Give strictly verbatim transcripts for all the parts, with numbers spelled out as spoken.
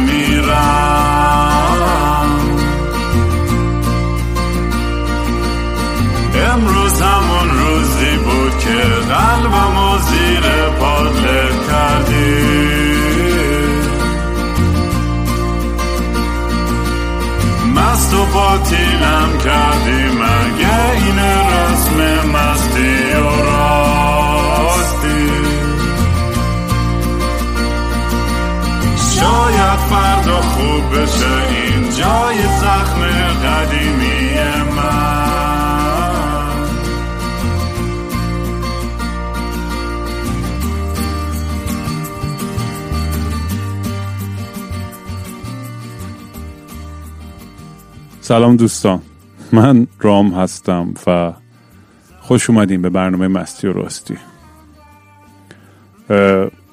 میرم. امروز همون روزی بود که قلبمو زیر پات له کردی. مست و باطیلم کردی، مگه این رسم مستی و راستی؟ شاید فردا خوب بشه این جای زخم قدیمی من. سلام دوستان، من رام هستم و خوش اومدین به برنامه مستی و راستی.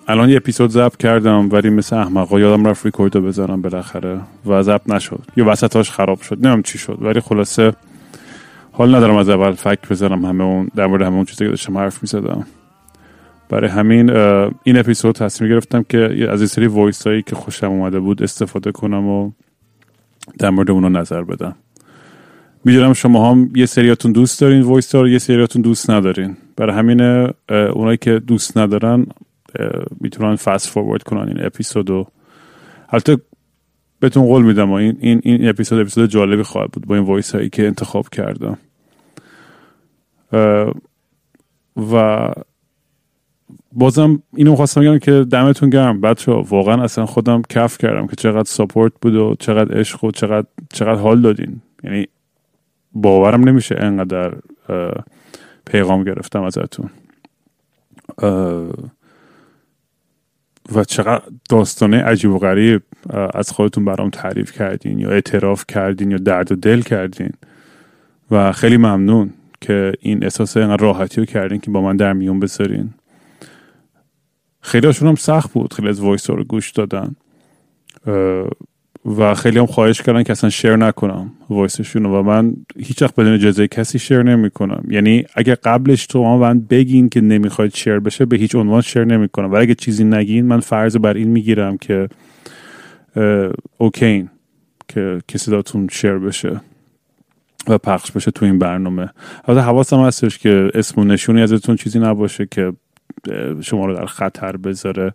الان یه اپیزود ضبط کردم ولی مثل احمقا یادم رفت ریکوردو بذارم بالاخره و ضبط نشد، یا وسطاش خراب شد، نمیدونم چی شد، ولی خلاصه حال ندارم از اول فکر بذارم همه اون در مورد همه اون چیزی که داشتم حرف می‌زدم. برای همین این اپیزود تصمیم گرفتم که از این سری وایس هایی که خوشم اومده بود استفاده کنم و در مورد اونا نظر بدم. میدونم شما هم یه سریاتون دوست دارین وایس ها، یه سریاتون دوست ندارین. برای همین اونایی که دوست ندارن میتونن فست فورورد کنن این اپیزودو. البته بهتون قول میدم این این این اپیزود اپیزود جالبی خواهد بود با این وایس هایی که انتخاب کردم. و بازم اینو خواستم بگم که دمتون گرم بچه‌ها، واقعا اصلا خودم کف کردم که چقدر ساپورت بود و چقدر عشق و چقدر چقدر حال دادین. یعنی باورم نمیشه انقدر پیغام گرفتم ازتون و چقدر داستانه عجیب و غریب از خودتون برام تعریف کردین یا اعتراف کردین یا درد و دل کردین و خیلی ممنون که این احساس انقدر راحتی رو کردین که با من در میون بذارین. خیلی هاشون هم سخت بود، خیلی از وایس رو گوش دادن و خیلی هم خواهش کردن که اصلا شیر نکنم وایسشون و من هیچ وقت بدون اجازه کسی شیر نمی کنم. یعنی اگه قبلش تو من بگین که نمیخواید شیر بشه به هیچ عنوان شیر نمی کنم، و اگه چیزی نگین من فرض بر این میگیرم که اوکین که کسی داتون شیر بشه و پخش بشه تو این برنامه. البته حواسم هستش که اسم و نشونی ازتون چیزی نباشه که شما رو در خطر بذاره.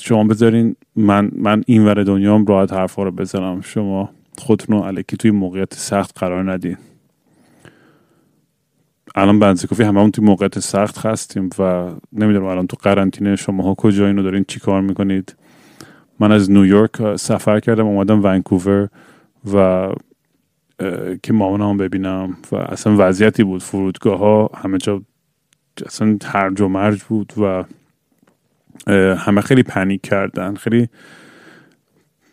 شما بذارین من من این ور دنیام راحت حرفا رو بزنم، شما خودتون رو الکی توی موقعیت سخت قرار ندین. الان بنز کافی هممون توی موقعیت سخت هستیم و نمیدونم الان تو قرنطینه شماها کجا اینو دارین چیکار میکنید. من از نیویورک سفر کردم اومدم ونکوور و که مامانم ببینم و اصلا وضعیتی بود، فرودگاه ها همه جا اصلا هرج و مرج بود و همه خیلی پنیک کردن. خیلی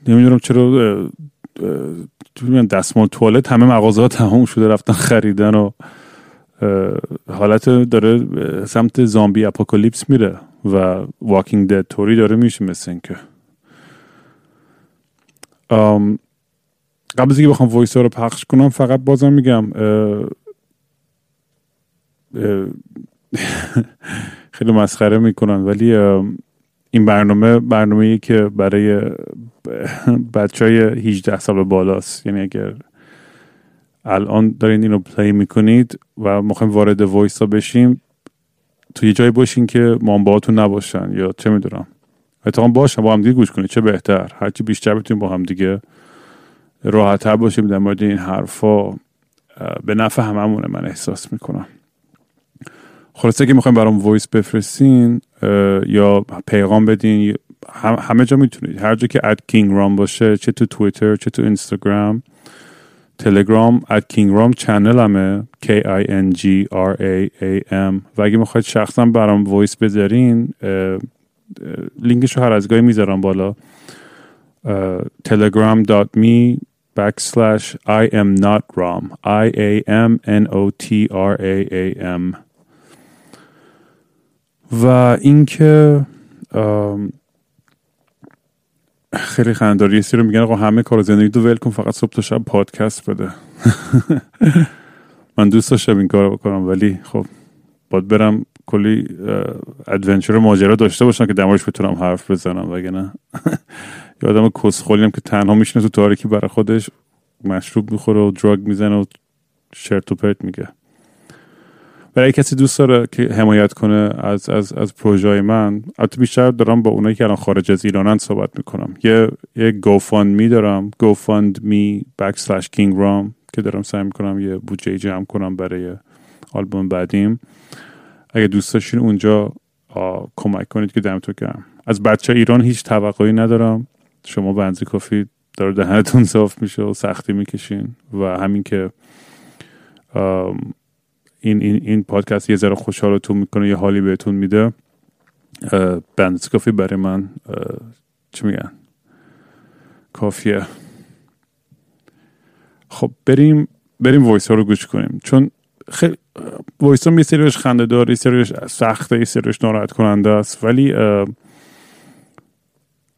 نمیدونم چرا دستمال توالت همه مغازه ها تمام شده رفتن خریدن و حالت داره سمت زامبی اپوکالیپس میره و واکینگ دد توری داره میشه. مثل این که قبل از اینکه بخوام وایس ها رو پخش کنم فقط بازم میگم اه اه خیلی مسخره میکنن ولی این برنامه برنامه‌ای که برای بچهای هجده سال بالاست. یعنی اگر الان دارین اینو پلی میکنید و میخوایم وارد وایس ها بشیم تو یه جایی باشین که مامباهاتون نباشن یا چه میدونم، اتفاقا باشن با هم دیگه گوش کنید چه بهتر. هرچی بیشتر بتونیم با هم دیگه راحت‌تر باشیم در مورد این حرفا به نفع هممونه من احساس میکنم. خلاصه که میخوایم برام وایس بفرستین یا پیغام بدین هم همه جا میتونید، هر جا که اد کینگ رام باشه، چه تو توییتر چه تو اینستاگرام، تلگرام اد کینگ رام چنلمه کی آی ان جی آر ای ای ام و اگه میخواید شخصا برام وایس بذارین لینکشو هر از گاهی میذارم بالا تلگرام دات می بک اسلش آی ام نات رام آی ای ام ان او تی آر ای ای ام. و اینکه خیلی خنده‌دار یه سری میگن آقا همه کار زندگی تو ول کن فقط صبح تا شب پادکست بده. من دوست داشتم این کارو بکنم ولی خب باید برم کلی ادونچر ماجرا داشته باشن که دمارش بتونم حرف بزنم، وگه نه یه آدم کسخولیم که تنها میشینه تو تاریکی برای خودش مشروب میخوره و دراگ میزنه و شرت و پرت میگه. برای کسی دوست داره که حمایت کنه از از از پروژه من، البته بیشتر دارم با اونایی که الان خارج از ایرانن صحبت میکنم، یه یه گوفاندمی دارم، گوفاندمی بکسلش کینگ رام، که دارم سعی میکنم یه بودجه جمع کنم برای آلبوم بعدیم. اگه دوست داشتین اونجا کمک کنید که دمتون گرم. از بچه ایران هیچ توقعی ندارم، شما بنزی کافی داره دهنتون صاف میشه و سختی میکشین، و همین که این این این پادکست یه ذره خوشحالتون میکنه، یه حالی بهتون میده، بنزی کافی برای من چی میگن کافیه. خب بریم بریم وایس ها رو گوش کنیم، چون خیلی وایس ها یه سریش خنده داره، یه سریش سخته، یه سریش ناراحت کننده است، ولی اه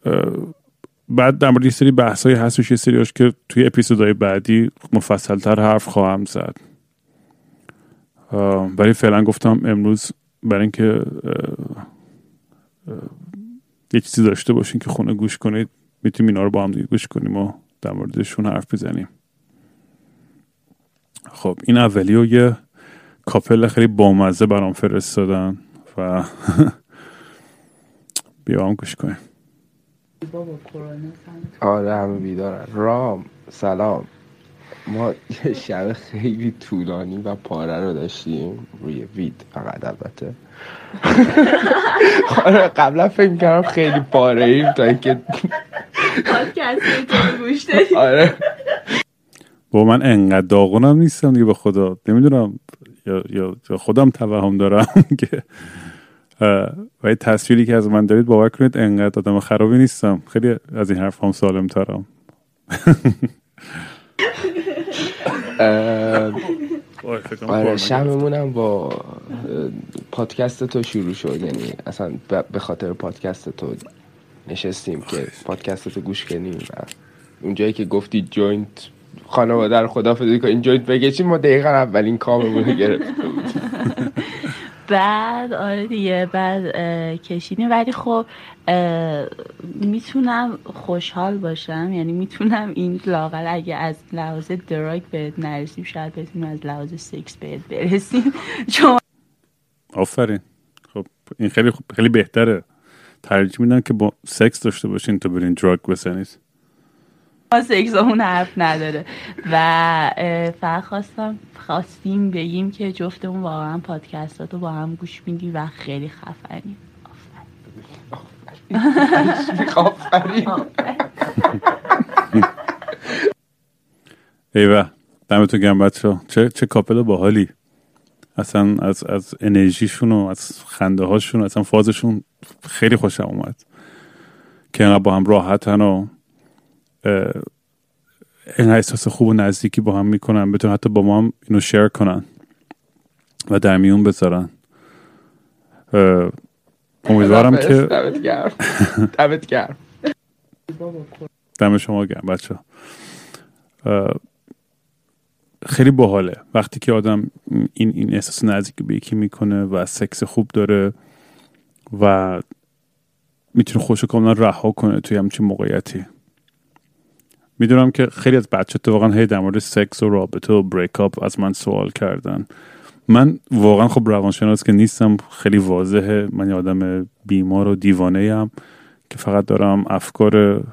اه بعد در مورد یه سری بحث هایی هستش، یه سریش که توی اپیزودهای بعدی مفصل تر حرف خواهم زد. ولی فعلا گفتم امروز برای اینکه اه اه یه چیزی داشته باشین که خونه گوش کنید، میتونیم اینا رو با هم دیگه گوش کنیم و در موردشون حرف بزنیم. خب این اولیو یه کاپل خیلی بامزه برام فرستادن و بیا هم گوش کنیم. بابا کرونا سلام. آره همه بیدارن. رام سلام. ما یه شب خیلی طولانی و پاره رو داشتیم روی وید، فقط البته قبلا فکر می‌کردم خیلی پاره ایم تا اینکه پادکست رو گوش دادیم. آره با من انقدر داغونم نیستم دیگه، به خدا نمیدونم یا یا خودم توهم دارم که وای تصویری که از من دارید باور کنید انقدر آدم خرابی نیستم، خیلی از این حرف هم سالم ترم. آره شبمونم با پادکست تو شروع شد، یعنی اصلا به خاطر پادکست تو نشستیم که پادکست تو گوش کنیم و اونجایی که گفتی جوینت خانواده رو خداحافظی کن این جوینت بگیریم، ما دقیقا اولین کاممون رو گرفتیم. بعد آره دیگه بعد کشیدیم، ولی خب میتونم خوشحال باشم، یعنی میتونم این لاغل اگه از لحاظ دراگ بهت نرسیم شاید بتونیم از لحاظ سیکس بهت برسیم. آفرین. خب این خیلی خب خیلی بهتره، ترجیح میدم که با سیکس داشته باشین تا برین دراگ بسنید. ما سیکس همون حرف نداره و فقط خواستم خواستیم بگیم که جفتمون واقعا پادکستاتو با هم گوش میدیم و خیلی خفنیم. آفرین. ایوه دمتون گرم بچه، چه چه کاپل باحالی، اصلا از از انرژیشون و از خنده هاشون اصلا فازشون خیلی خوشم اومد که اینا با هم راحتن و این احساس خوب و نزدیکی با هم میکنن، بتونن حتی با ما هم اینو شیر کنن و در میون بذارن. امیدوارم که دمت گرم. دمت گرم. دم شما گرم بچه. خیلی باحاله وقتی که آدم این این احساس نزدیکی به یکی میکنه و سکس خوب داره و میتونه خودشو کاملا رها کنه توی همچین موقعیتی. میدونم که خیلی از بچه تو واقعا هی در مورد سکس و رابطه و بریک اپ از من سوال کردن. من واقعا خب روانشناس که نیستم، خیلی واضحه من یه آدم بیمار و دیوانه‌ام که فقط دارم افکار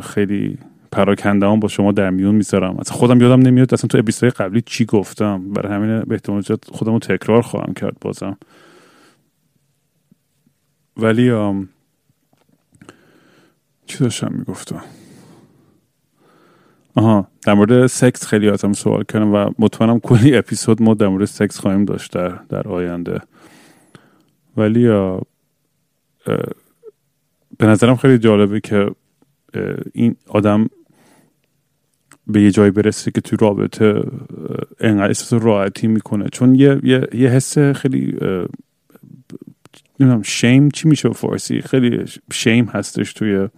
خیلی پراکنده‌ام با شما در میون میذارم. اصلا خودم یادم نمیاد اصلا تو اپیزودهای قبلی چی گفتم، برای همین به احتمال زیاد خودم رو تکرار خواهم کرد بازم. ولی ام چی داشتم میگفتم؟ آها در مورد سکس خیلی ازم سوال کردن و مطمئنم کلی اپیزود ما در مورد سکس خواهیم داشت در, در آینده، ولی آه، آه، به نظرم خیلی جالبه که این آدم به یه جایی برسه که توی رابطه انقدر احساس راحتی میکنه، چون یه یه, یه حس خیلی نمیدونم شیم چی میشه به فارسی، خیلی شیم هستش توی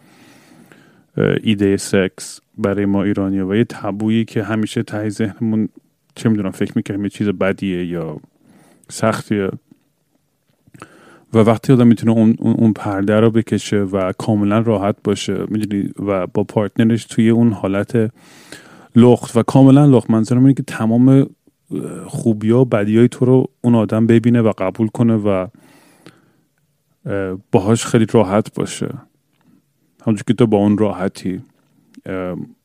ایده سکس برای ما ایرانی‌ها و یه تابویی که همیشه ته ذهنمون چه میدونم فکر می‌کنیم یه چیز بدیه یا سختیه و وقتی آدم میتونه اون اون پرده رو بکشه و کاملا راحت باشه، میدونی، و با پارتنرش توی اون حالت لخت و کاملا لخت، منظورم اینه که تمام خوبیا بدیای تو رو اون آدم ببینه و قبول کنه و باهاش خیلی راحت باشه، همونجور که تو با اون راحتی.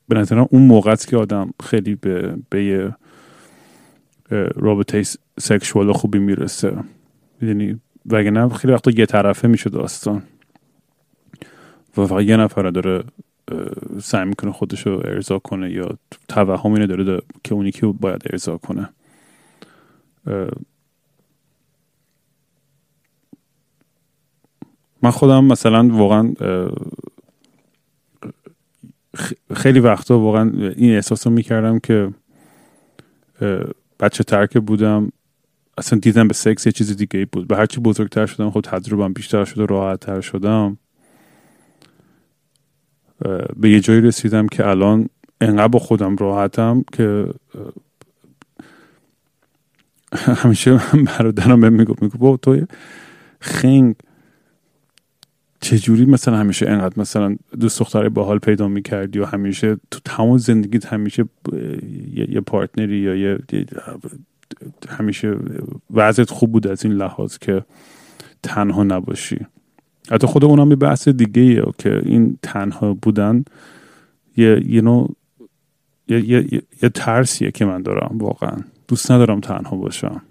به نظرم اون موقع است که آدم خیلی به به رابطه سکشوال خوبی میرسه، یعنی وگرنه خیلی وقتا یه طرفه میشه داستان و فقط یه نفر داره سعی میکنه خودش رو ارضا کنه یا توهم اینه داره, داره که اونی که باید ارضا کنه. من خودم مثلا واقعا خیلی وقتا واقعا این احساس رو میکردم که بچه ترک بودم، اصلا دیدم به سکس یه چیز دیگه بود. به هرچی بزرگتر شدم خب تجربه‌ام بیشتر شد و راحت‌تر شدم، به یه جایی رسیدم که الان انقدر با خودم راحتم که همیشه برادرم بهم میگفت میگفت با تو خنگ چجوری مثلا همیشه انقدر مثلا دوست دختری باحال پیدا میکردی و همیشه تو تمام زندگیت همیشه یه پارتنری یا یه همیشه وضعیت خوب بود از این لحاظ که تنها نباشی. حتی خود اونم یه بحث دیگه ایه که این تنها بودن یه یه نوع یه, یه،, یه ترسیه که من دارم، واقعا دوست ندارم تنها باشم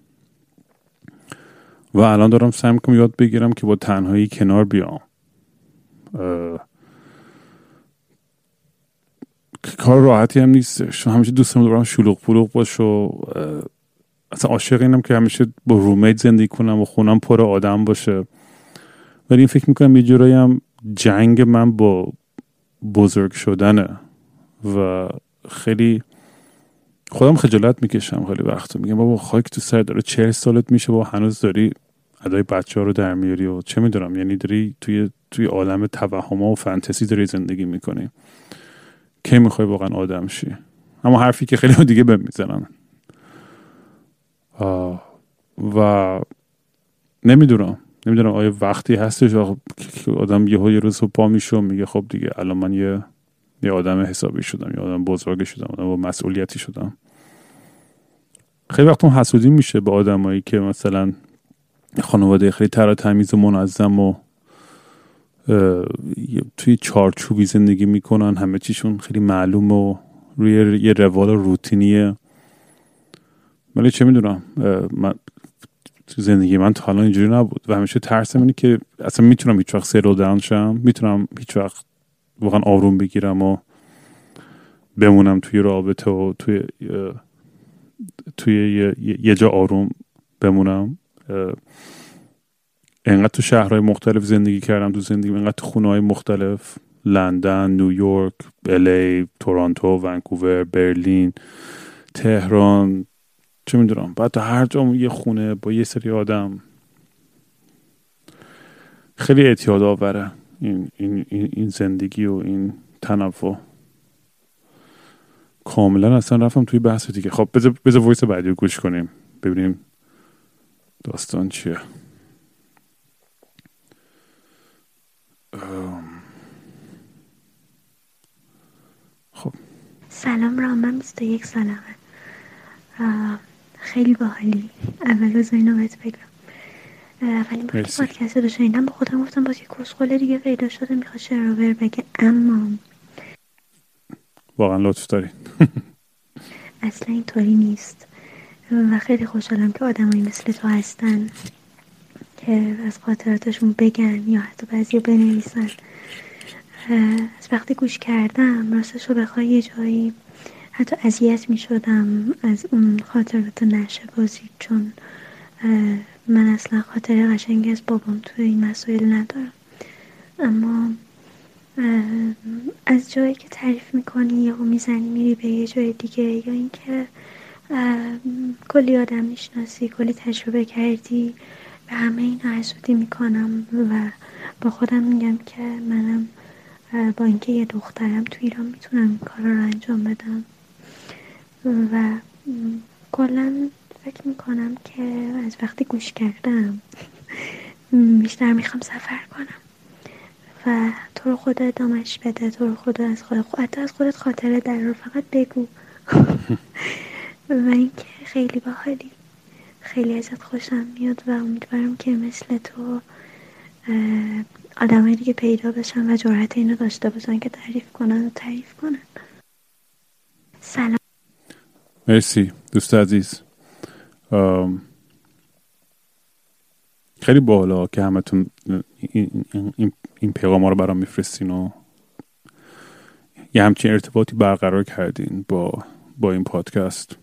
و الان دارم سعی میکنم یاد بگیرم که با تنهایی کنار بیام. کار راحتی هم نیستش، همیشه دوستم دارم شلوغ پلوغ باش و اصلا عاشق اینم که همیشه با رومیت زندگی کنم و خونم پر آدم باشه، ولی این فکر میکنم یه جورایی هم جنگ من با بزرگ شدنه و خیلی خودم خجالت میکشم خیلی وقتا، میگم بابا خاک تو سر داره، چهل سالت میشه با هنوز داری ادای بچه ها رو در میاری و چه میدونم، یعنی داری توی توی عالم توهم ها و فانتزی داری زندگی میکنی، کی میخوای واقعا آدم شی؟ اما حرفی که خیلی دیگه بهم میزنن و نمیدونم نمیدونم آیا وقتی هستش آدم یه یه روز پا میشه میگه خب دیگه الان من یه یه آدم حسابی شدم، یه آدم بزرگ شدم، آدم با مسئولیتی شدم. خیلی وقتم حسودی میشه به آدمایی که مثلا خانواده خیلی تر و تمیز و منظم و توی چارچوبی زندگی میکنن، همه چیشون خیلی معلوم و روی یه روال روتینیه. ولی چه میدونم، من تو زندگی من تا حالا اینجوری نبود و همیشه ترسم اینه که اصلا میتونم هیچ وقت سیلو داون شم، میتونم هیچ وقت واقعا آروم بگیرم و بمونم توی رابطه و توی توی یه, یه جا آروم بمونم. انقدر تو شهرهای مختلف زندگی کردم، تو زندگی انقدر تو خونه‌های مختلف، لندن، نیویورک، الی، تورنتو، ونکوور، برلین، تهران، چه میدونم، بعد تا هر جا یه خونه با یه سری آدم. خیلی اعتیاد آوره این, این, این زندگی و این تنوع. کاملا اصلا رفتم توی بحث دیگه. خب بذار بذار وایس بعدی رو گوش کنیم ببینیم داستان چیه. خب سلام رام، من بیست و یک سالمه. خیلی باحالی. اول روز اینو بهت بگم، اولین بار که پادکست رو شنیدم با خودم گفتم باز یه کسخله دیگه پیدا شده میخواد شراور بگه، اما واقعا لطف دارین. اصلا اینطوری نیست و خیلی خوشحالم که آدمایی مثل تو هستن که از خاطراتشون بگن یا حتی بعضی بنویسن. از وقتی گوش کردم راستش رو بخوای یه جایی حتی اذیت می شدم از اون خاطرات نشه بازی، چون من اصلا خاطره قشنگی از بابام توی این مسائل ندارم، اما از جایی که تعریف میکنی یهو میزنی میری به یه جای دیگه، یا اینکه کلی آدم میشناسی، کلی تجربه کردی، به همه اینا حسودی میکنم و با خودم میگم که منم با اینکه یه دخترم تو ایران میتونم این کار رو انجام بدم و کلا فکر میکنم که از وقتی گوش کردم بیشتر میخوام سفر کنم و تو رو خدا ادامش بده، تو رو خدا از خودت حتی از خودت خاطره در رو فقط بگو. و اینکه خیلی باحالی، خیلی ازت خوشم میاد و امیدوارم که مثل تو آدمایی دیگه پیدا بشن و جرأت اینو داشته باشن که تعریف کنن و تعریف کنن. سلام. مرسی دوست عزیز، خیلی باحاله که همتون این, این،, این پیغام‌ها رو برام میفرستین و یه همچین ارتباطی برقرار کردین با با این پادکست.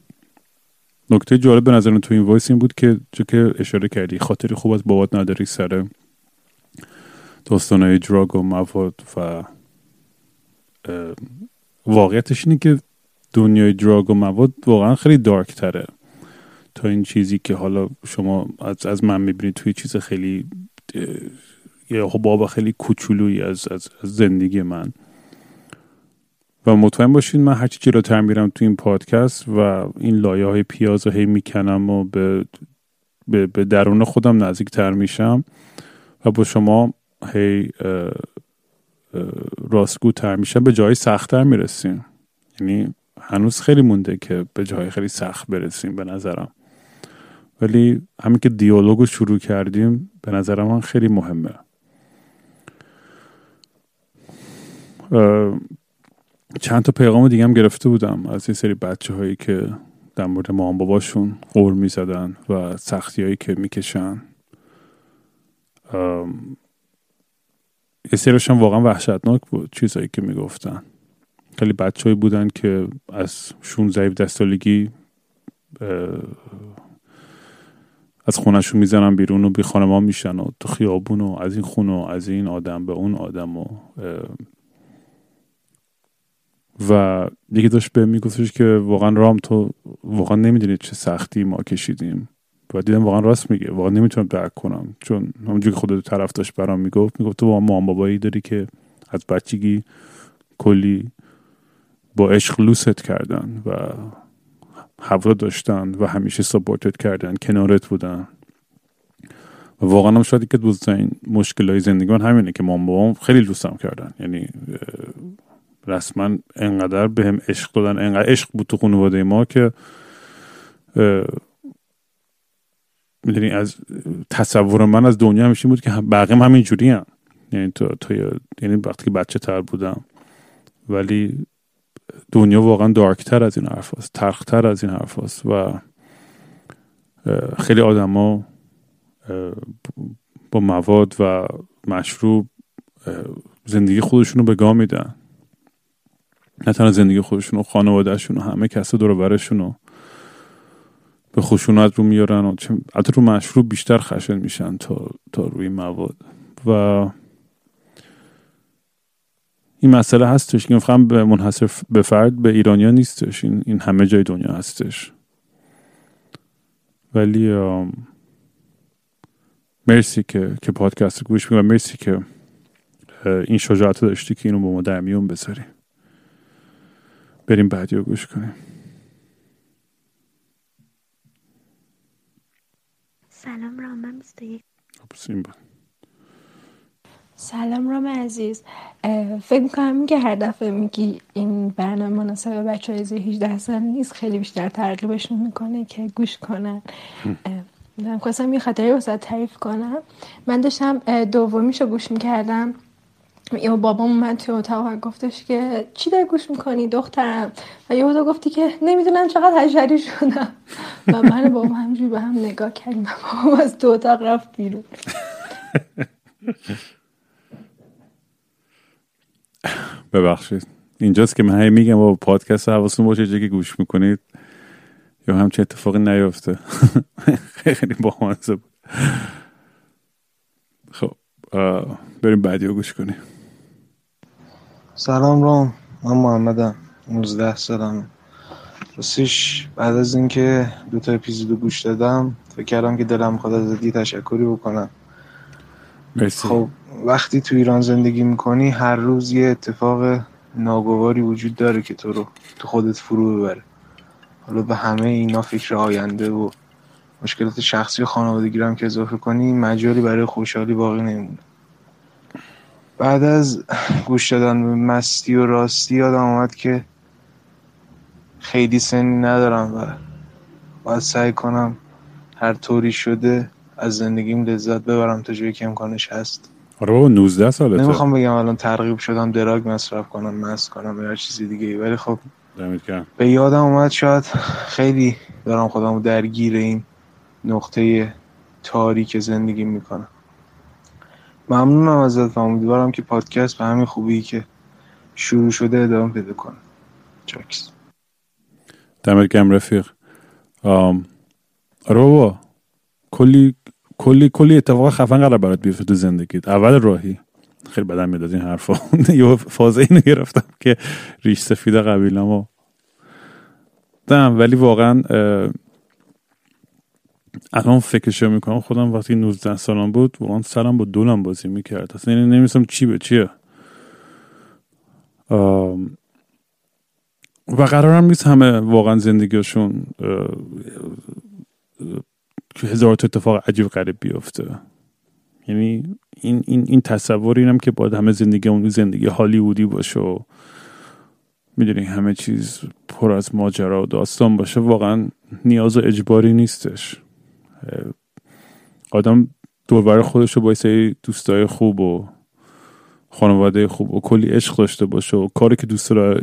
نکته جالب به نظرم تو این وایس این بود که چه که اشاره کردی خاطری خوب از بابات نداری سر داستان‌های دراگ و مواد و واقعیتش اینه که دنیای دراگ و مواد واقعا خیلی دارک تره تا این چیزی که حالا شما از از من میبینید توی چیز خیلی یه حباب خیلی کوچولویی از از زندگی من. و مطمئن باشین من هرچی جلوتر میرم تو این پادکست و این لایه های پیاز رو هی میکنم و به, به, به درون خودم نزدیک تر میشم و با شما هی راستگو تر میشم، به جای سخت تر میرسیم. یعنی هنوز خیلی مونده که به جای خیلی سخت برسیم به نظرم، ولی همین که دیالوگو شروع کردیم به نظرم من خیلی مهمه. چند تا پیغام دیگه هم گرفته بودم از یه سری بچه هایی که در مورد مام باباشون غر می زدن و سختی هایی که می کشن. یه سریش هم واقعا وحشتناک بود چیزهایی که می گفتن. خیلی بچه هایی بودن که از شانزده هفده سالگی از خونهشون می زنن بیرون و بی خانمان می شن و تو خیابون و از این خون و از این آدم به اون آدم و و دیگه داشت به میگفتش که واقعا رام تو واقعا نمیدونی چه سختی ما کشیدیم و دیدم واقعا راست میگه، واقعا نمیتونم درک کنم چون همونجور که خودت طرف داشت برام میگفت میگفت تو مام بابایی داری که از بچگی کلی با عشق لوست کردن و حوا داشتن و همیشه ساپورتت کردن، کنارت بودن. و واقعا هم شاید که بزرگترین مشکلای زندگان همینه که مام بابام خیلی لوسم کردن، یعنی رسما انقدر به هم عشق دادن، انقدر عشق بود تو خانواده ما که میدونی از تصور من از دنیا همیشه بود که بقیم همین جوری هم. یعنی تو, تو یعنی وقتی که بچه تر بودم ولی دنیا واقعا دارکتر از این حرف هست، ترختر از این حرف هست و خیلی آدم ها با مواد و مشروب زندگی خودشون رو به گاه میدن، نه تنها زندگی خودشون و خانوادهشون و همه کسا دور و برشون به خشونت رو میارن و حتی رو مشروب بیشتر خشن میشن تا, تا روی مواد. و این مسئله هستش که فقط به منحصر به فرد به ایرانیا نیستش، این, این همه جای دنیا هستش. ولی مرسی که, که پادکست رو گوش میدی و مرسی که این شجاعت رو داشتی که اینو با ما در میون بذاری. بریم بعدی رو گوش کنیم. سلام رام، من بیست و یک. سلام رام عزیز، فکر میکنم که هر دفعه میگی این برنامه مناسب بچه های زیر هجده سال نیست، خیلی بیشتر ترغیبشون میکنه که گوش کنن. من خواستم یه خاطره واسه تعریف کنم. من داشتم دومیشو گوش میکردم، یا بابام اومد توی اتاق و گفتش که چی داری گوش میکنی دخترم؟ و یه حدا گفتی که نمیدونم چقدر حشری شدم و من بابام همجوری به هم نگاه کردیم و بابام از تو اتاق رفت بیرون. ببخشید، اینجاست که من هی میگم با پادکست حواستون باشه چه که گوش میکنید یا همچه اتفاقی نیفته. خیلی با مناسب. خب بریم بعدی رو گوش کنیم. سلام رام، من محمدم، نوزده سالمه. راستش بعد از اینکه دو تا اپیزودو گوش دادم فکر کردم که دلم می‌خواد از یه تشکری بکنم. مرسی. خب وقتی تو ایران زندگی میکنی هر روز یه اتفاق ناگواری وجود داره که تو رو تو خودت فرو ببره. حالا به همه اینا فکر آینده و مشکلات شخصی و خانوادگی رو هم که اضافه کنی مجالی برای خوشحالی باقی نمیمونه. بعد از گوش دادن به مستی و راستی یادم اومد که خیلی سنی ندارم و باید سعی کنم هر طوری شده از زندگیم لذت ببرم تا جایی که امکانش هست. آره بابا نوزده سالته. نمیخوام بگم الان ترغیب شدم دراگ مصرف کنم، مست کنم یا هر چیزی دیگه ای، ولی خب به یادم اومد شاید خیلی دارم خودمو درگیر این نقطه تاریک زندگی میکنم. ممنونم ازت و امیدوارم که پادکست به همین خوبی که شروع شده ادامه پیدا کنه. چاکس. دمت گرم رفیق. آم آره بابا کلی کلی کلی اتفاق خفن قرار برات بیفته تو زندگیت. اول راهی خیلی بدم میاد از این حرفا. یه فاز اینو گرفتم که ریش سفید قبیله‌مو دم، ولی واقعا الان فکرشو میکنم خودم وقتی نوزده سالم بود واقعا سرم با دولم بازی میکرد، اصلا نمی‌دونستم چی به چیه و قرارم نیست همه واقعا زندگیشون هزار تا اتفاق عجیب غریب بیفته. یعنی این این این تصور اینم که باید همه زندگیمون زندگی هالیوودی باشه و میدونی همه چیز پر از ماجرا و داستان باشه واقعا نیاز و اجباری نیستش. آدم دوربر خودش رو با سری دوستای خوب و خانواده خوب و کلی عشق داشته باشه و کاری که دوست را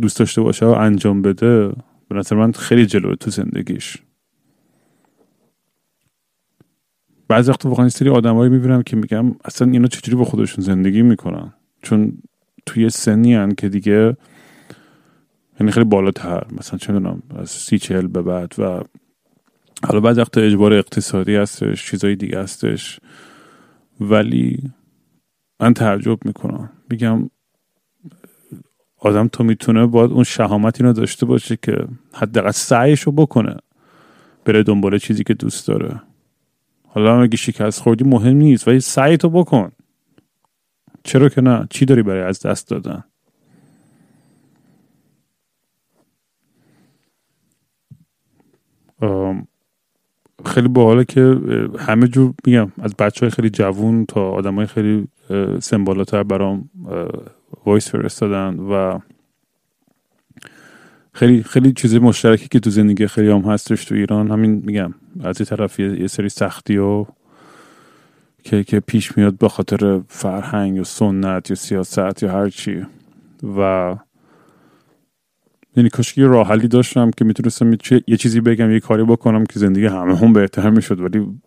دوست داشته باشه و انجام بده، به نظر من خیلی جلوه تو زندگیش. بعضی وقت واقعا سری آدمایی میبینم که میگم اصلا اینا چجوری با خودشون زندگی میکنن، چون توی سنی ان که دیگه یعنی خیلی بالاتر، مثلا چه میدونم از سی چهل به بعد، و حالا بعضی وقت اجبار اقتصادی هستش، چیزای دیگه هستش، ولی من تعجب میکنم. میگم آدم تو میتونه باید اون شهامت اینو داشته باشه که حداقل سعیشو بکنه بره دنبال چیزی که دوست داره. حالا اگه شکست خوردی مهم نیست، ولی سعی تو بکن، چرا که نه، چی داری برای از دست دادن. خیلی باحاله که همه جور میگم از بچهای خیلی جوون تا آدمای خیلی سن بالاتر برام وایس فرستادن و خیلی خیلی چیز مشترکی که تو زندگی خیلی هم هستش تو ایران، همین میگم از این طرف یه سری سختی و که که پیش میاد به خاطر فرهنگ یا سنت یا سیاست یا هر چی، و یعنی کاش یه راه حلی داشتم که میتونستم یه چیزی بگم، یه کاری بکنم که زندگی همه هم بهتر میشد، ولی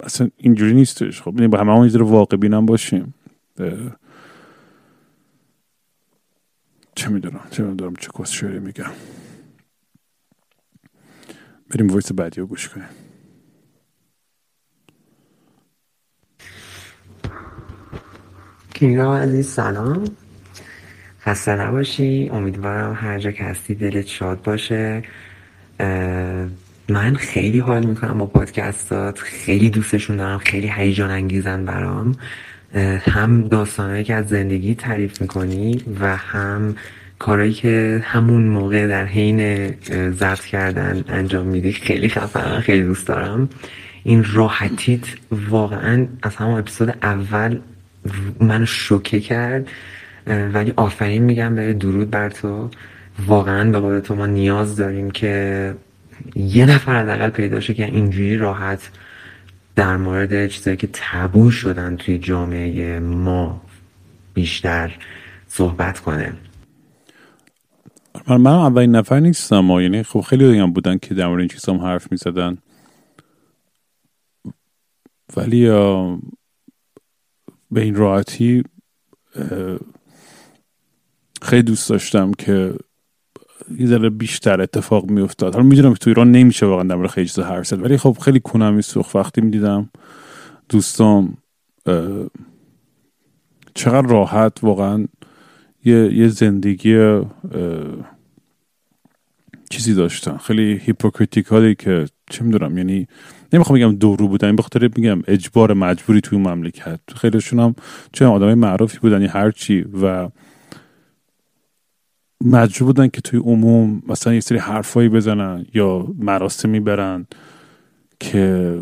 اصلا اینجوری نیستش. خب یعنی با همه همون یه واقع بینم باشیم. چه میدونم چه میدونم چه کس شعری میگم. بریم وایس بعدی رو گوش کنیم. کینگ رام عزیز سلام، خسته نباشی، امیدوارم هر جا که هستی دلت شاد باشه. من خیلی حال میکنم با پادکستات، خیلی دوستشون دارم، خیلی هیجان انگیزن برام، هم داستانهایی که از زندگی تعریف میکنی و هم کارهایی که همون موقع در حین ضبط کردن انجام میدی، خیلی خفنه، خیلی دوست دارم. این راحتیت واقعا از همون اپیزود اول منو شوکه کرد، ولی آفرین میگم به درود بر تو. واقعا به قول تو ما نیاز داریم که یه نفر حداقل پیدا شه که اینجوری راحت در مورد چیزایی که تابو شدن توی جامعه ما بیشتر صحبت کنه. من اولین نفر نیستم، یعنی خب خیلی دیگه هم بودن که در مورد این چیزام حرف می‌زدن، ولی به این راحتی خیلی دوست داشتم که یه ذره بیشتر اتفاق میافتاد. حالا میدونم که تو ایران نمیشه واقعا در مورد خیلی چیزا حرف زد، ولی خب خیلی کونم سوخت وقتی میدیدم دوستام چقدر راحت واقعا یه یه زندگی چیزی داشتن، خیلی هیپوکریتیکالی که چه میدونم، یعنی نمیخوام بگم دورو بودن، به خاطر میگم اجبار مجبوری توی مملکت، خیلیشون هم چه آدمای معروفی بودن یا هر چی و مجبور بودن که توی عموم مثلا یه سری حرفایی بزنن یا مراسمی برن که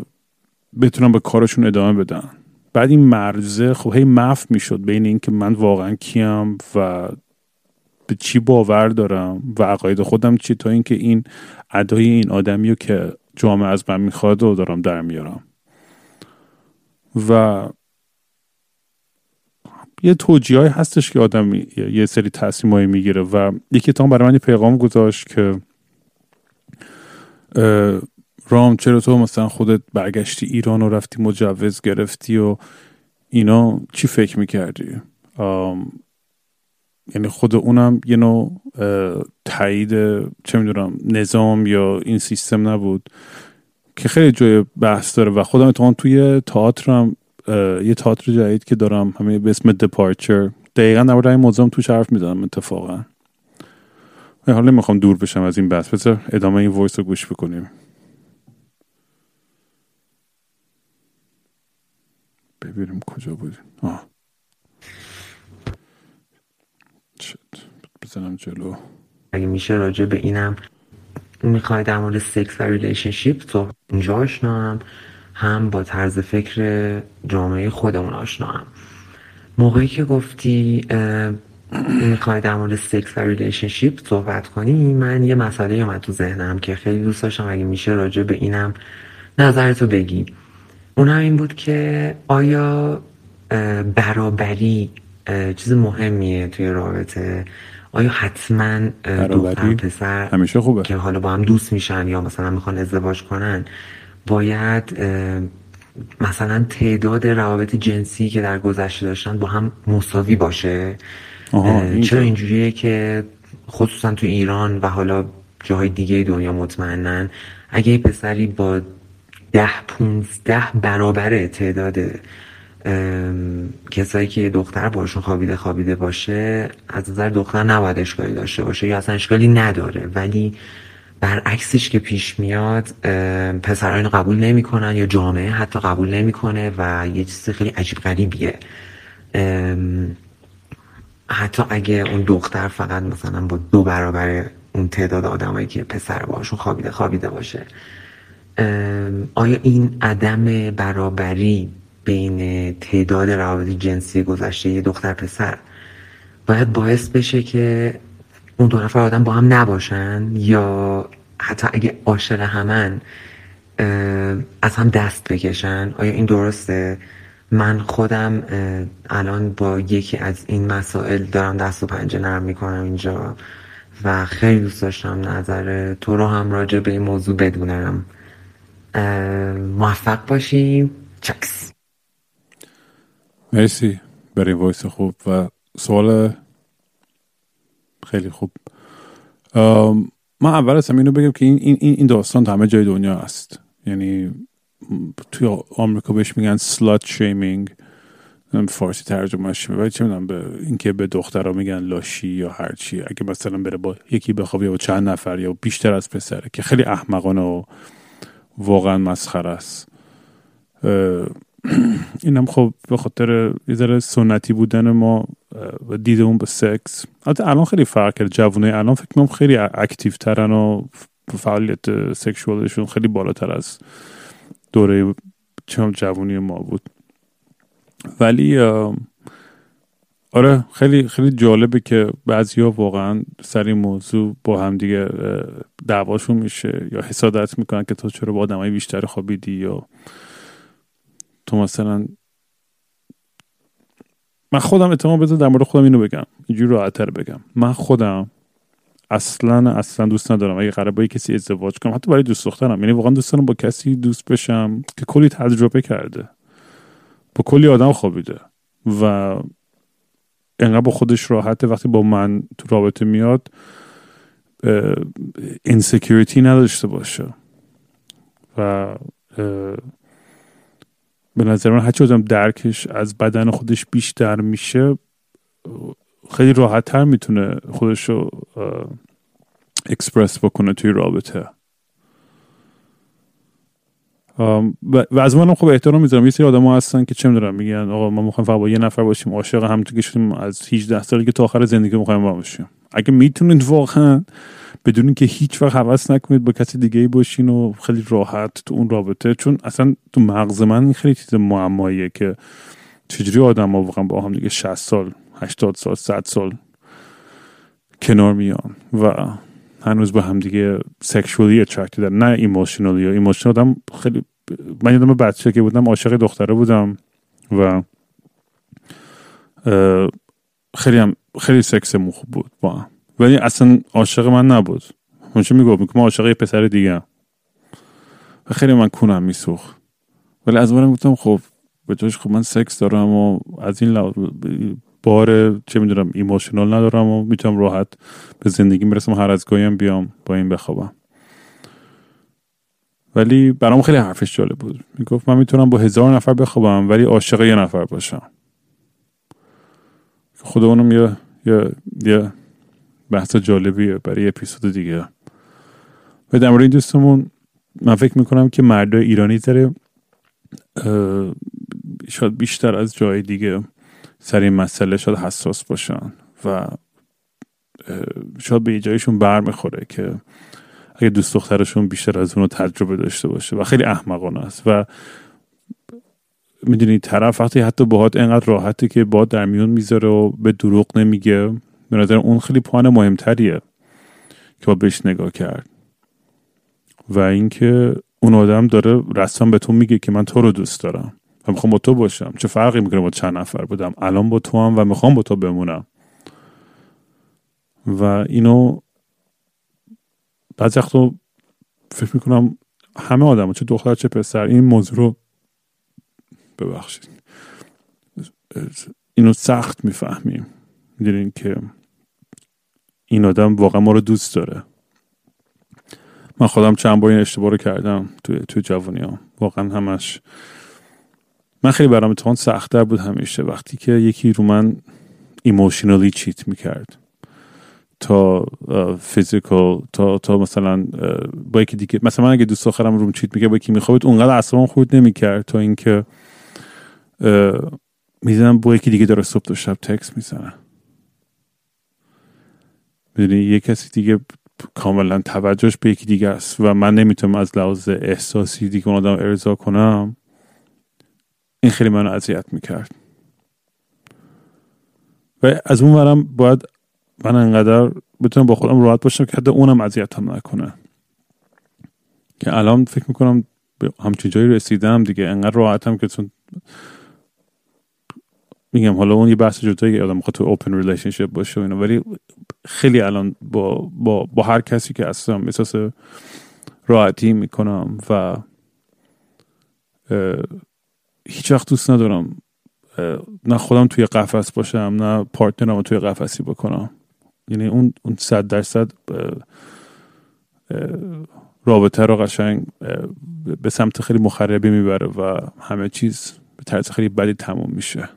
بتونن به کارشون ادامه بدن. بعد این مرزه خب هی مفت میشد بین این که من واقعا کیم و به چی باور دارم و عقاید خودم چی، تا این که این ادای این آدمیو که جامعه از من میخواد رو دارم در میارم. و یه توجیه‌ای هستش که آدم یه سری تصمیمایی میگیره و یکی تا برای من یه پیغام گذاشت که رام چرا تو مثلا خودت برگشتی ایران و رفتی مجوز گرفتی و اینا، چی فکر میکردی؟ یعنی خود اونم یه نوع تایید چه میدونم نظام یا این سیستم نبود که خیلی جای بحث داره. و خودم اتفاقا توی تئاترم یه تئاتر جدید که دارم همین به اسم دپارچر دقیقا نبوده این موضوعم توش حرف میدونم اتفاقا. حالا میخوام دور بشم از این بحث، بذار ادامه این وایس رو گوش بکنیم ببینیم کجا بودیم. آه بزنم جلو اگه میشه راجع به اینم میخوای در مورد سیکس و ریلیشنشیپ تو اینجا آشنام، هم با طرز فکر جامعه خودمون آشنام. موقعی که گفتی میخوای در مورد سیکس و ریلیشنشیپ صحبت کنی، من یه مسئله اومد تو ذهنم که خیلی دوست داشتم اگه میشه راجع به اینم نظرتو بگی. اونم این بود که آیا برابری چیز مهمیه توی رابطه؟ آیا حتما دختر پسر همیشه خوبه که حالا با هم دوست میشن یا مثلا میخوان ازدواج کنن باید مثلا تعداد روابط جنسی که در گذشته داشتن با هم مساوی باشه؟ این چرا اینجوریه که خصوصا تو ایران و حالا جاهای دیگه دنیا مطمئنن اگه یه پسری با ده پونزده برابر تعداد کسایی که دختر باشون خوابیده خوابیده باشه از نظر دختر نباید اشکالی داشته باشه یا اصلا اشکالی نداره، ولی برعکسش که پیش میاد پسرها اینو قبول نمی کنن یا جامعه حتی قبول نمی کنه و یه چیز خیلی عجیب غریبیه. حتی اگه اون دختر فقط مثلا با دو برابر اون تعداد آدمایی که پسر باشون خوابیده خوابیده باشه، آیا این عدم برابری بین تعداد روابط جنسی گذشته یه دختر پسر باید باعث بشه که اون دو نفر آدم با هم نباشن یا حتی اگه عاشق همن از هم دست بکشن؟ آیا این درسته؟ من خودم الان با یکی از این مسائل دارم دست و پنجه نرم میکنم اینجا و خیلی دوست داشتم نظر تو رو هم راجع به این موضوع بدونم. موفق باشیم. چکس. مرسی برای وایس خوب و سوال خیلی خوب. من اول از همه اینو بگم که این این این داستان تا همه جای دنیا است. یعنی توی آمریکا بهش میگن سلات شیمینگ، فارسی ترجمه شده ولی چه میدونم به اینکه به دخترها میگن لاشی یا هر چی، اگه مثلا بره با یکی بخوابه یا با چند نفر یا بیشتر از پسره، که خیلی احمقانه و واقعا مسخره است. اینم خب به خاطر یه ذره سنتی بودن ما و دیدمون به سکس. البته الان خیلی فرق کرده، جوونای الان فکر می‌کنم خیلی اکتیو ترن و فعالیت سکشوالشون خیلی بالاتر از دوره چم جوونی ما بود. ولی آره خیلی خیلی جالبه که بعضیا واقعا سر این موضوع با هم دیگه دعواشون میشه یا حسادت میکنن که تو چرا با آدمای بیشتر خوابیدی یا تو مثلا. من خودم اتمام بذار در مورد خودم اینو بگم، اینجوری راحت‌تر بگم، من خودم اصلا اصلا دوست ندارم اگه قراره با کسی ازدواج کنم، حتی برای دوست دخترم. یعنی واقعا دوست دارم با کسی دوست بشم که کلی تجربه کرده، با کلی آدم خوابیده و انقدر با خودش راحته. وقتی با من تو رابطه میاد اینسکیوریتی نداشته باشه و به نظر من هرچی آدم درکش از بدن خودش بیشتر میشه خیلی راحت تر میتونه خودشو اکسپرس بکنه توی رابطه. و از منم خب احترام میذارم. یه سری آدم ها هستن که چه میدونم میگن آقا ما میخوایم فقط با یه نفر باشیم، عاشق هم تو که شدیم از هجده سالگی تا آخر زندگی میخوایم با هم باشیم. اگه میتونید واقعا بدون اینکه هیچ وقت حواس نکنید با کسی دیگه باشین و خیلی راحت تو اون رابطه، چون اصلا تو مغز من خیلی چیز معماییه که چجوری آدم‌ها واقعا با هم دیگه شصت سال، هشتاد سال، صد سال کنار میان و هنوز با هم دیگه سکشوالی اترکتد، نه ایموشنالی. یا ایموشنال آدم خیلی، من یادم بچه که بودم عاشق دختره بودم و خیلی هم خیلی سکسمون خوب بود با هم، ولی اصلا عاشق من نبود. همیشه میگفت میگم عاشق یه پسر دیگه هم. و خیلی من کونم میسوخت، ولی از برم گفتم خب به جاش خب من سکس دارم و از این بار چه میدونم ایموشنال ندارم و میتونم راحت به زندگی میرسم، هر از گاهی هم بیام با این بخوابم. ولی برام خیلی حرفش جالب بود. میگفت من میتونم با هزار نفر بخوابم ولی عاشق یه نفر باشم. خود اونم یه یه یه بحث جالبیه برای اپیزود دیگه. و در مورد این دوستمون من فکر میکنم که مردای ایرانی داره شاید بیشتر از جای دیگه سر این مسئله شاید حساس باشن و شاید به جایشون بر میخوره که اگه دوست دخترشون بیشتر از اونو تجربه داشته باشه، و خیلی احمقانه است. و میدونی طرف وقتی حتی باهات اینقدر راحته که باهات در میون میذاره و به دروغ نمیگه، به نظر اون خیلی پوان مهمتریه که با بهش نگاه کرد. و اینکه اون آدم داره رسما به تو میگه که من تو رو دوست دارم و میخوام با تو باشم، چه فرقی میکنه با چند نفر بودم، الان با تو هم و میخوام با تو بمونم. و اینو بعضی وقتا فکر میکنم همه آدم، چه دختر چه پسر، این موضوع رو ببخشید اینو سخت میفهمیم، میدونین که این آدم واقعا ما رو دوست داره. من خودم چند بار این اشتباه رو کردم توی توی جوانیام واقعا. همش من خیلی برام تون سخت‌تر بود همیشه وقتی که یکی رو من ایموشنالی چیت میکرد تا فیزیکال، تا تا مثلا با یکی دیگه. مثلا من اگه دوست دخترم روم چیت میکرد با یکی میخوابید، اونقدر اعصابم خورد نمیکرد تا اینکه میزنم با یکی دیگه داره صبح تا شب تکست میزنه. میدونی یه کسی دیگه کاملا توجهش به یکی دیگه است و من نمیتونم از لحاظ احساسی دیگه اون آدم ارضا کنم. این خیلی منو اذیت میکرد. و از اون ورم باید من انقدر بتونم با خودم راحت باشم که حتی اونم اذیتم نکنه، که الان فکر میکنم به همچین جایی رسیدم دیگه، انقدر راحتم که تون میگم حالا اون یه بحث جدایی که آدم میخواد تو اوپن ریلیشنشیپ باشه و اینا، ولی خیلی الان با با با هر کسی که هستم احساس راحتی میکنم و هیچ وقت دوست ندارم نه خودم توی قفس باشم نه پارتنرم توی قفسی بکنم. یعنی اون اون صد درصد رابطه رو قشنگ به سمت خیلی مخربی میبره و همه چیز به طرز خیلی بدی تموم میشه.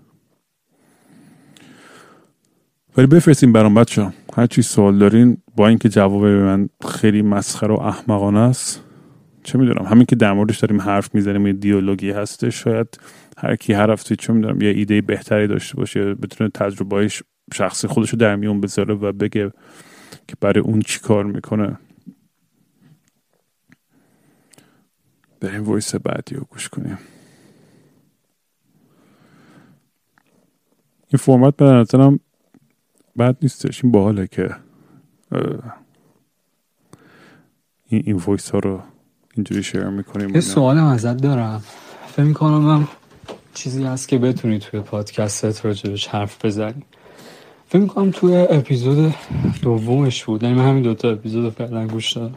ولی بفرستین برام بچه‌ها هر چی سوال دارین، با اینکه جواب من خیلی مسخره و احمقانه است، چه میدونم همین که در موردش داریم حرف میزنیم یه دیالوگی هسته، شاید هر کی هر هفته چه میدونم یه ایده بهتری داشته باشه، بتونه تجربه‌اش شخصی خودشو در میون بذاره و بگه که برای اون چی کار میکنه. بریم وایس بعدی رو گوش کنیم. این فرمت به نظرم بد نیستش، این باحاله که این وایس ها رو اینجوری شیر میکنیم. یه سوالم ازت دارم، فکر میکنم هم چیزی هست که بتونی توی پادکستت راجبش حرف بزنی. فکر میکنم توی اپیزود دومش بود، یعنی من همین دوتا اپیزود رو فعلا گوش دادم،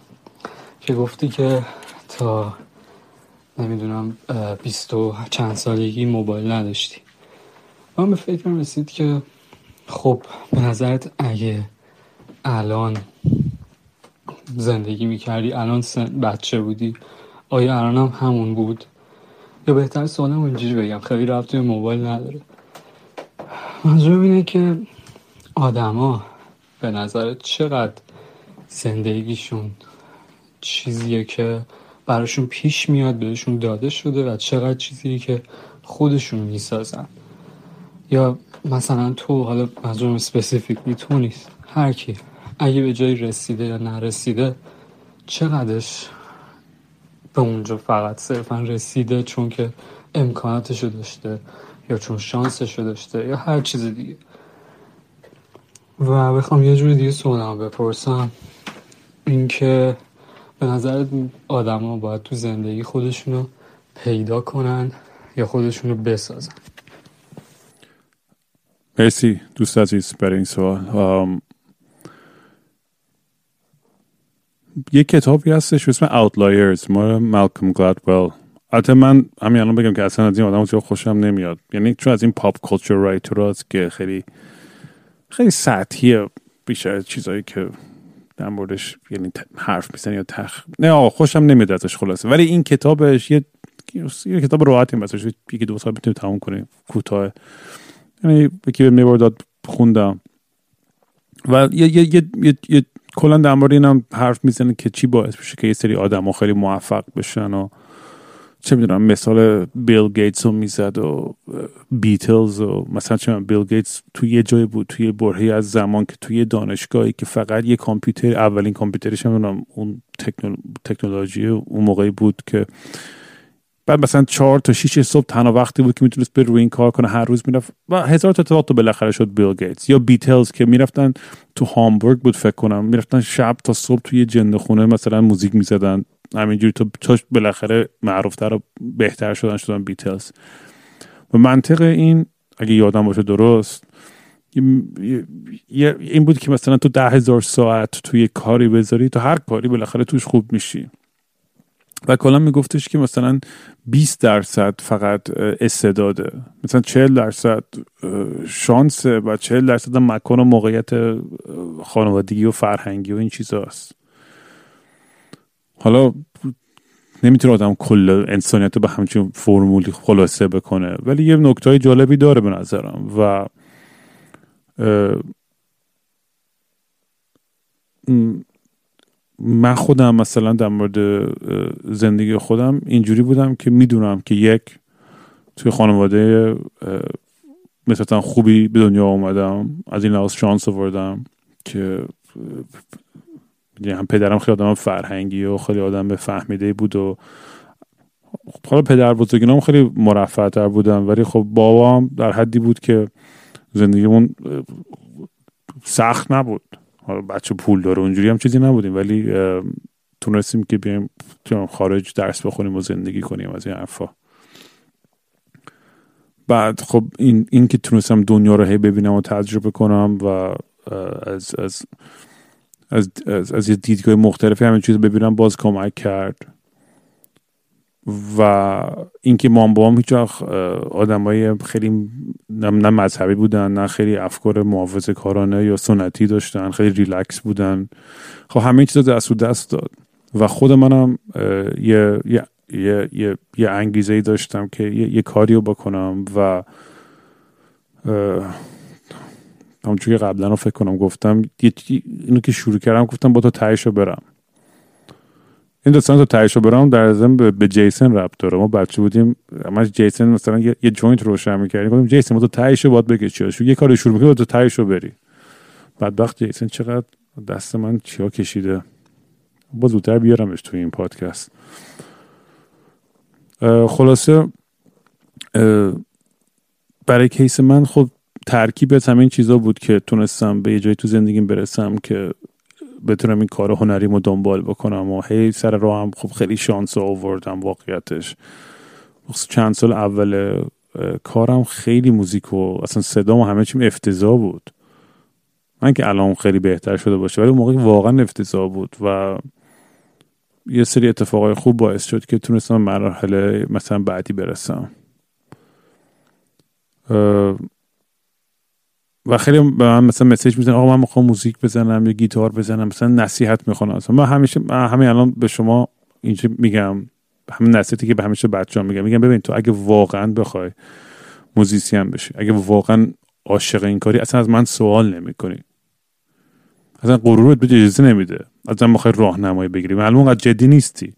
که گفتی که تا نمیدونم بیست و چند سالگی موبایل نداشتی. من به فکرم رسید که خب به نظرت اگه الان زندگی میکردی، الان سن بچه بودی، آیا الان هم همون بود؟ یا بهتر سوالم اینجوری بگم، خیلی ربطی به موبایل نداره، منظورم اینه که آدما به نظرت چقدر زندگیشون چیزیه که براشون پیش میاد بهشون داده شده و چقدر چیزیه که خودشون میسازن؟ یا مثلا تو، حالا منظورم اسپسیفیکلی تو نیست، هر کی اگه به جایی رسیده یا نرسیده چقدرش به اونجا فقط صرفا رسیده چون که امکاناتشو داشته یا چون شانسشو داشته یا هر چیز دیگه. و بخوام یه جوری دیگه سوالم بپرسم، این که به نظرت آدم ها باید تو زندگی خودشونو پیدا کنن یا خودشونو بسازن؟ مرسی دوست عزیز برای این سوال. آم... یه کتابی هستش به اسم Outliers مال مالکوم گلادویل. البته من همین الان بگم که اصلا از این آدم خوشم نمیاد، یعنی چون از این پاپ کالچر رایتراست که خیلی خیلی سطحیه، بیشتر چیزایی که در موردش یعنی حرف میزنن یا تخ نه آقا خوشم نمیاد ازش خلاصه. ولی این کتابش یه یه کتاب راحتیم واسه یکی دو تا میتونیم تموم کنیم، کوتاه، یعنی یکی به من داد خوندم و یه یه یه, یه،, یه کلا در مورد اینم حرف میزنه که چی باعث میشه که یه سری آدم‌ها خیلی موفق بشن و چه میدونم مثال بیل گیتس رو میزد و بیتلز و مثلا چه میدونم بیل گیتس توی یه جایی بود توی برهه‌ای از زمان که توی دانشگاهی که فقط یه کامپیوتر، اولین کامپیوترش هم اون تکنول... تکنولوژی اون موقعی بود که بعد مثلا چهار تا شیش صبح تنها وقتی بود که میتونست به روی این کار کنه، هر روز میرفت و هزار تا اتفاق تو بالاخره شد بیل گیتس. یا بیتلز که میرفتن تو هامبورگ بود فکر کنم، میرفتن شب تا صبح توی جنده خونه مثلا موزیک میزدن، همینجوری تا چاش بالاخره معروفتر و بهتر شدن شدن بیتلز. و منطق این اگه یادم باشه درست این بود که مثلا تو ده هزار ساعت توی کاری بذاری تو هر کاری بالاخره توش خوب میشی. و کلا میگفتش که مثلا بیست درصد فقط استعداده، مثلا چهل درصد شانسه و چهل درصد مکان و موقعیت خانوادگی و فرهنگی و این چیزاست. حالا نمیتونه آدم کل انسانیت رو به همچین فرمولی خلاصه بکنه، ولی یه نکته‌های جالبی داره به نظرم. و من خودم مثلا در مورد زندگی خودم اینجوری بودم که میدونم که یک توی خانواده مثلا خوبی به دنیا اومدم، از این لحاظ شانس آوردم که هم پدرم خیلی آدم فرهنگی و خیلی آدم فهمیده بود و حالا پدر بزرگینام خیلی مرفه تر بودن، ولی خب بابام در حدی بود که زندگیمون سخت نبود. حالا بچه پول داره اونجوری هم چیزی نبودیم، ولی تونستیم که بیایم خارج درس بخونیم و زندگی کنیم از این حرفا. بعد خب این, این که تونستم دنیا رو هی ببینم و تجربه کنم و از از از از, از یه دیدگاه مختلفی همین چیز ببینم باز کمک کرد. و اینکه مام بابام هیچ وقت آدمای خیلی نه مذهبی بودن نه خیلی افکار محافظه‌کارانه یا سنتی داشتن، خیلی ریلکس بودن. خب همه چیز دست و دست داد و خود منم یه یه یه یه, یه انگیزه‌ای داشتم که یه, یه کاری رو بکنم. و همونجوری که قبلا رو فکر کنم گفتم اینو که شروع کردم گفتم با تو تهیشو برم، این داستان تو تهیشو برم در ضمن به جیسن ربط داره. ما بچه بودیم همش جیسن مثلا یه, یه جوینت روشن میکردیم گفتیم جیسن ما تو تهیشو باید بکشیش، یه کاری شروع میکنی با تو تهیشو بری. بدبخت جیسن چقدر دست من چیا کشیده، با زودتر بیارمش توی این پادکست. خلاصه برای کیس من خب ترکیب از همین چیزا بود که تونستم به یه جایی تو زندگیم برسم که بتونم این کار هنریمو دنبال بکنم و هی سر راهم خب خیلی شانس آوردم. واقعیتش چند سال اول کارم خیلی موزیک و اصلا صدام و همه چیم افتضاح بود، من که الان خیلی بهتر شده باشه ولی اون موقع واقعا افتضاح بود. و یه سری اتفاقای خوب باعث شد که تونستم مرحله مثلا بعدی برسم. اه و خیلی به من مثلا مسیج میزنن آقا من میخوام موزیک بزنم یا گیتار بزنم، مثلا نصیحت میخوام. من همیشه من همین الان به شما اینجا میگم همین نصیحتی که به همیشه بچه‌ها میگم، میگم ببین تو اگه واقعا بخوای موزیسین بشی، اگه واقعا عاشق این کاری، اصلا از من سوال نمیکنی، اصلا غرورت بهت اجازه نمیده، اصلا میخوای راهنمایی بگیری، معلومه انقدر جدی نیستی.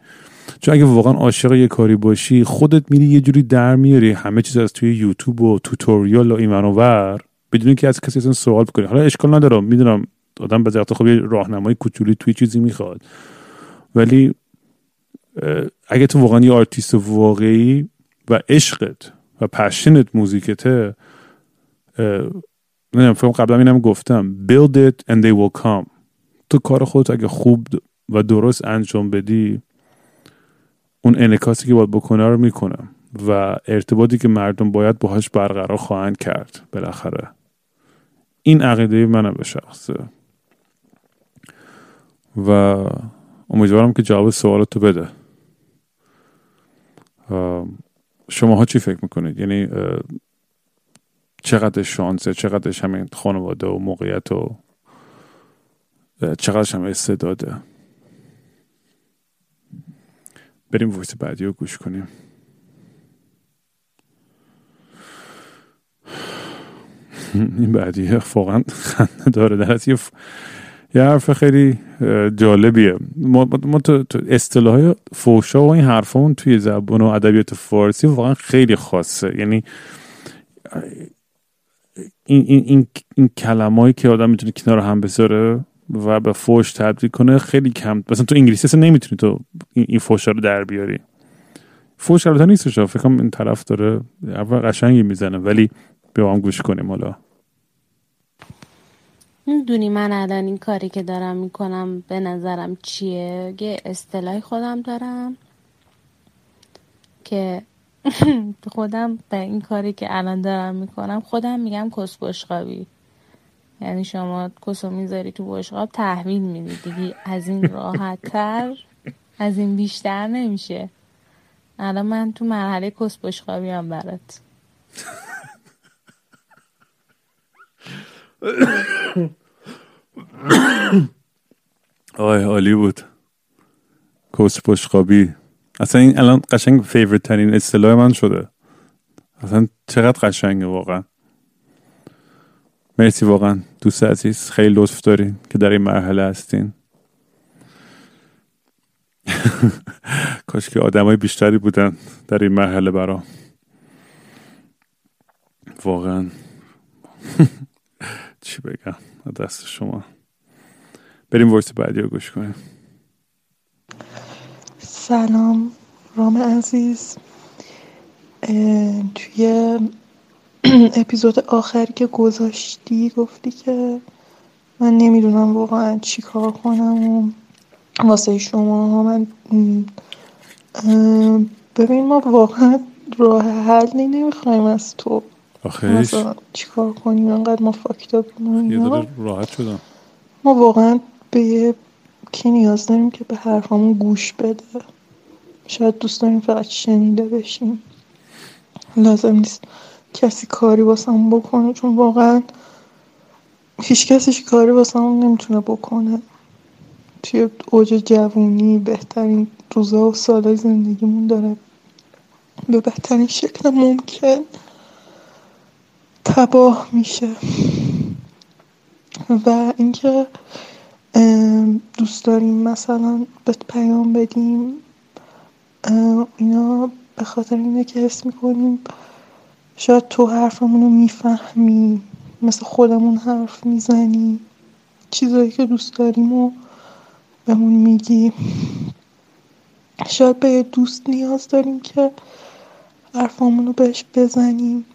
چون اگه واقعا عاشق یه کاری باشی خودت میری یه جوری در میاری همه چیز از توی یوتیوب و توتوریال و اینور اونور بدون اینکه از کسی اصلا سوال بکنی. حالا اشکال نداره، میدونم آدم به ذات خب یه راهنمای کوچولی توی چیزی میخواد، ولی اگه تو واقعا یه آرتیست واقعی و عشقت و پشنت موزیکته، نه فهم قبلا اینم گفتم build it and they will come. تو کار خودت اگه خوب و درست انجام بدی اون انعکاسی که باید بکنه رو میکنم و ارتباطی که مردم باید باهاش برقرار خواهند کرد بالاخره. این عقیده منه به شخصه و امیدوارم که جواب سوالاتو بده. شماها چی فکر میکنید؟ یعنی چقدر شانسه، چقدرش همین خانواده و موقعیت و چقدرش هم استعداده؟ بریم ویس بعدی رو گوش کنیم. این بعدیه واقعا خنده داره، در از یه ف... یه حرف خیلی جالبیه. ما, ما تو, تو اصطلاحای فوشا و این حرفامون توی زبان و ادبیات فارسی واقعا خیلی خاصه. یعنی این, این, این, این کلمه‌ای که آدم میتونه کنار هم بذاره و به فوش تبدیل کنه خیلی کم. مثلا تو انگلیسی اصلا نمیتونی تو این فوشا رو در بیاری. فوش البته نیستش، فکر کنم این طرف داره اول قشنگی میزنه، ولی بیا هم گوش کنیم. حالا میدونی من الان این کاری که دارم میکنم به نظرم چیه؟ یه اصطلاح خودم دارم که خودم به این کاری که الان دارم میکنم خودم میگم کس بشقابی. یعنی شما کسو میذاری تو بشقاب تحویل میدی دیگه، از این راحت تر از این بیشتر نمیشه. الان من تو مرحله کس بشقابی هم برات. آی عالی بود. کس بشقابی اصلا این الان قشنگ فیوریت ترین اصطلاح من شده. اصلا چقدر قشنگه واقعا. مرسی واقعا دوست عزیز، خیلی لطف دارین که در این مرحله هستین. کاش که آدمای بیشتری بودن در این مرحله برام واقعا. چی بگم دست شما. بریم ورس بعدی رو گوش کنیم. سلام رام عزیز، توی اپیزود آخری که گذاشتی گفتی که من نمیدونم واقعا چی کار کنم واسه شما. من ببین ما واقعا راه حلی نمیخوایم از تو. آخیش چیکار کنیم؟ انقدر ما فاکتا بمونیم. یه داره راحت شدم. ما واقعا به کی نیاز داریم که به حرفامون گوش بده؟ شاید دوست داریم فقط شنیده بشیم. لازم نیست کسی کاری واسمون بکنه، چون واقعا هیچ کسیش کاری واسمون نمیتونه بکنه. توی اوج جوونی بهترین روزا و سالای زندگیمون داره به بهترین شکل ممکن تباه میشه. و اینکه دوست داریم مثلا بهت پیام بدیم اینا به خاطر اینه که حس میکنیم شاید تو حرفمونو میفهمی، مثل خودمون حرف میزنی، چیزایی که دوست داریم و بهمون میگی. شاید به دوست نیاز داریم که حرفمونو بهش بزنیم،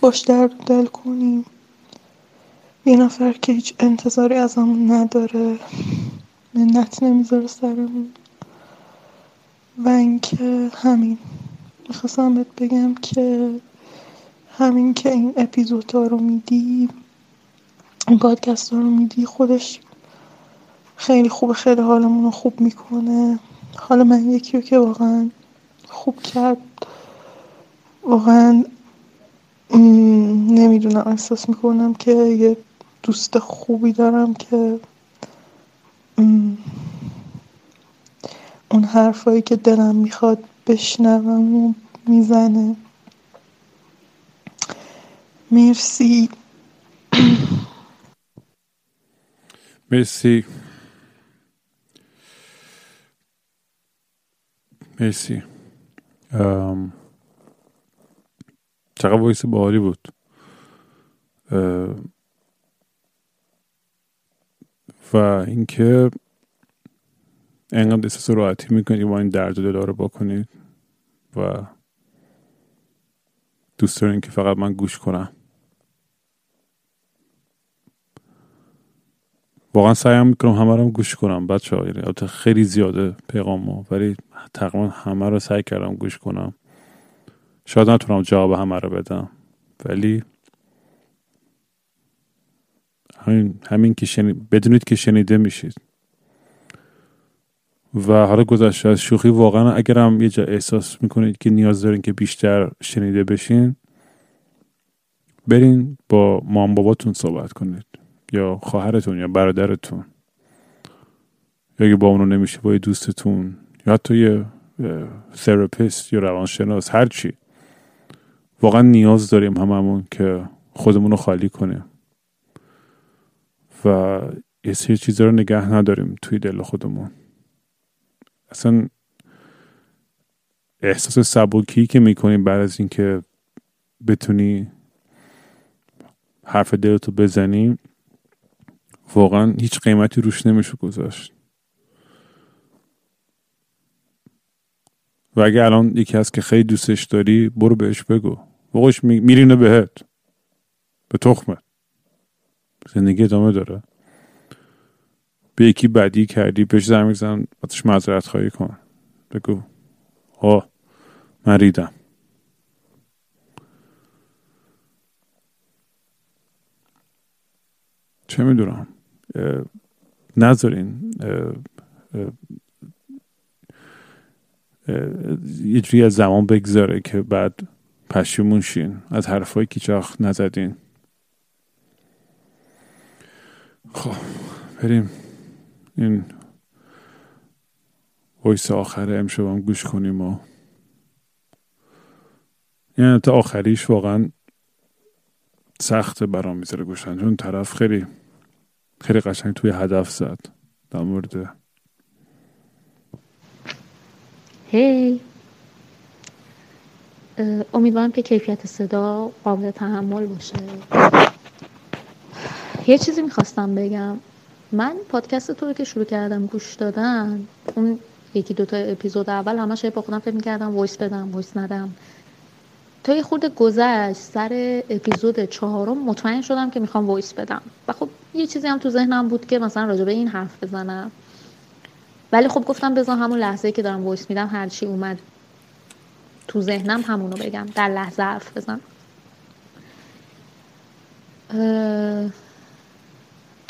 باش درد دل کنیم، یه نفر که هیچ انتظاری از همون نداره، منت نمیذاره سرمون. و اینکه همین میخواستم بهت بگم که همین که این اپیزودها رو میدی، این پادکست ها رو میدی، خودش خیلی خوبه، خیلی حالمون رو خوب میکنه. حالا من یکی رو که واقعا خوب کرد، واقعا نمیدونم، احساس میکنم که یه دوست خوبی دارم که اون حرفایی که دلم میخواد بشنوم و میزنه. مرسی. مرسی مرسی ام چقدر وایس باحالی بود. و اینکه انقدر احساس راحتی میکنید با این درد و دلا رو بکنید و دوست دارین که فقط من گوش کنم. واقعا سعی میکنم همه رو گوش کنم بچه ها، یعنی خیلی زیاده پیغام ها، ولی تقریبا همه رو سعی کردم گوش کنم. شاید نتونم جواب همه رو بدم، ولی همین همین که شنید بدونید که شنیده میشید. و حالا گذشته از شوخی، واقعا اگرم یه جا احساس میکنید که نیاز دارین که بیشتر شنیده بشین، برین با مام باباتون صحبت کنید یا خواهرتون یا برادرتون، یا اگه با اونو نمیشه با یه دوستتون یا حتی یه تراپیست یا روانشناس، هر چی. واقعا نیاز داریم هممون که خودمون رو خالی کنیم و یه سری چیزا رو نگه نداریم توی دل خودمون. اصلا احساس سبکی که میکنی بعد از این که بتونی حرف دلتو بزنی، واقعا هیچ قیمتی روش نمیشه گذاشت. و اگه الان یکی هست که خیلی دوستش داری، برو بهش بگو، واقعش میرینه بهت به تخمت. زندگی ادامه داره. به یکی بدی کردی، پیش زمین زن باتش معذرت خواهی کن، بگو آه من ریدم. چه میدونم، نذارین یه جوری از زمان بگذاره که بعد پشیمون شین از حرفایی که چاخ نزدین. خب بریم این وایس آخره امشب هم گوش کنیم و یعنی تا آخریش واقعا سخته برام میذاره گوشن، چون طرف خیلی خیلی قشنگ توی هدف زد در مورد هی hey. امیدوارم که کیفیت صدا قابل تحمل باشه. یه چیزی میخواستم بگم، من پادکست تو رو که شروع کردم گوش دادن، اون یکی دوتا اپیزود اول همه شایی با خودم فکر میکردم وایس بدم وایس ندم، تا یه خورده گذشت سر اپیزود چهارم مطمئن شدم که میخوام وایس بدم و خب یه چیزی هم تو ذهنم بود که مثلا راجع به این حرف بزنم، ولی خب گفتم بذار همون لحظه که دارم وایس میدم هر چی اومد تو ذهنم همونو بگم، در لحظه حرف بزنم. اه...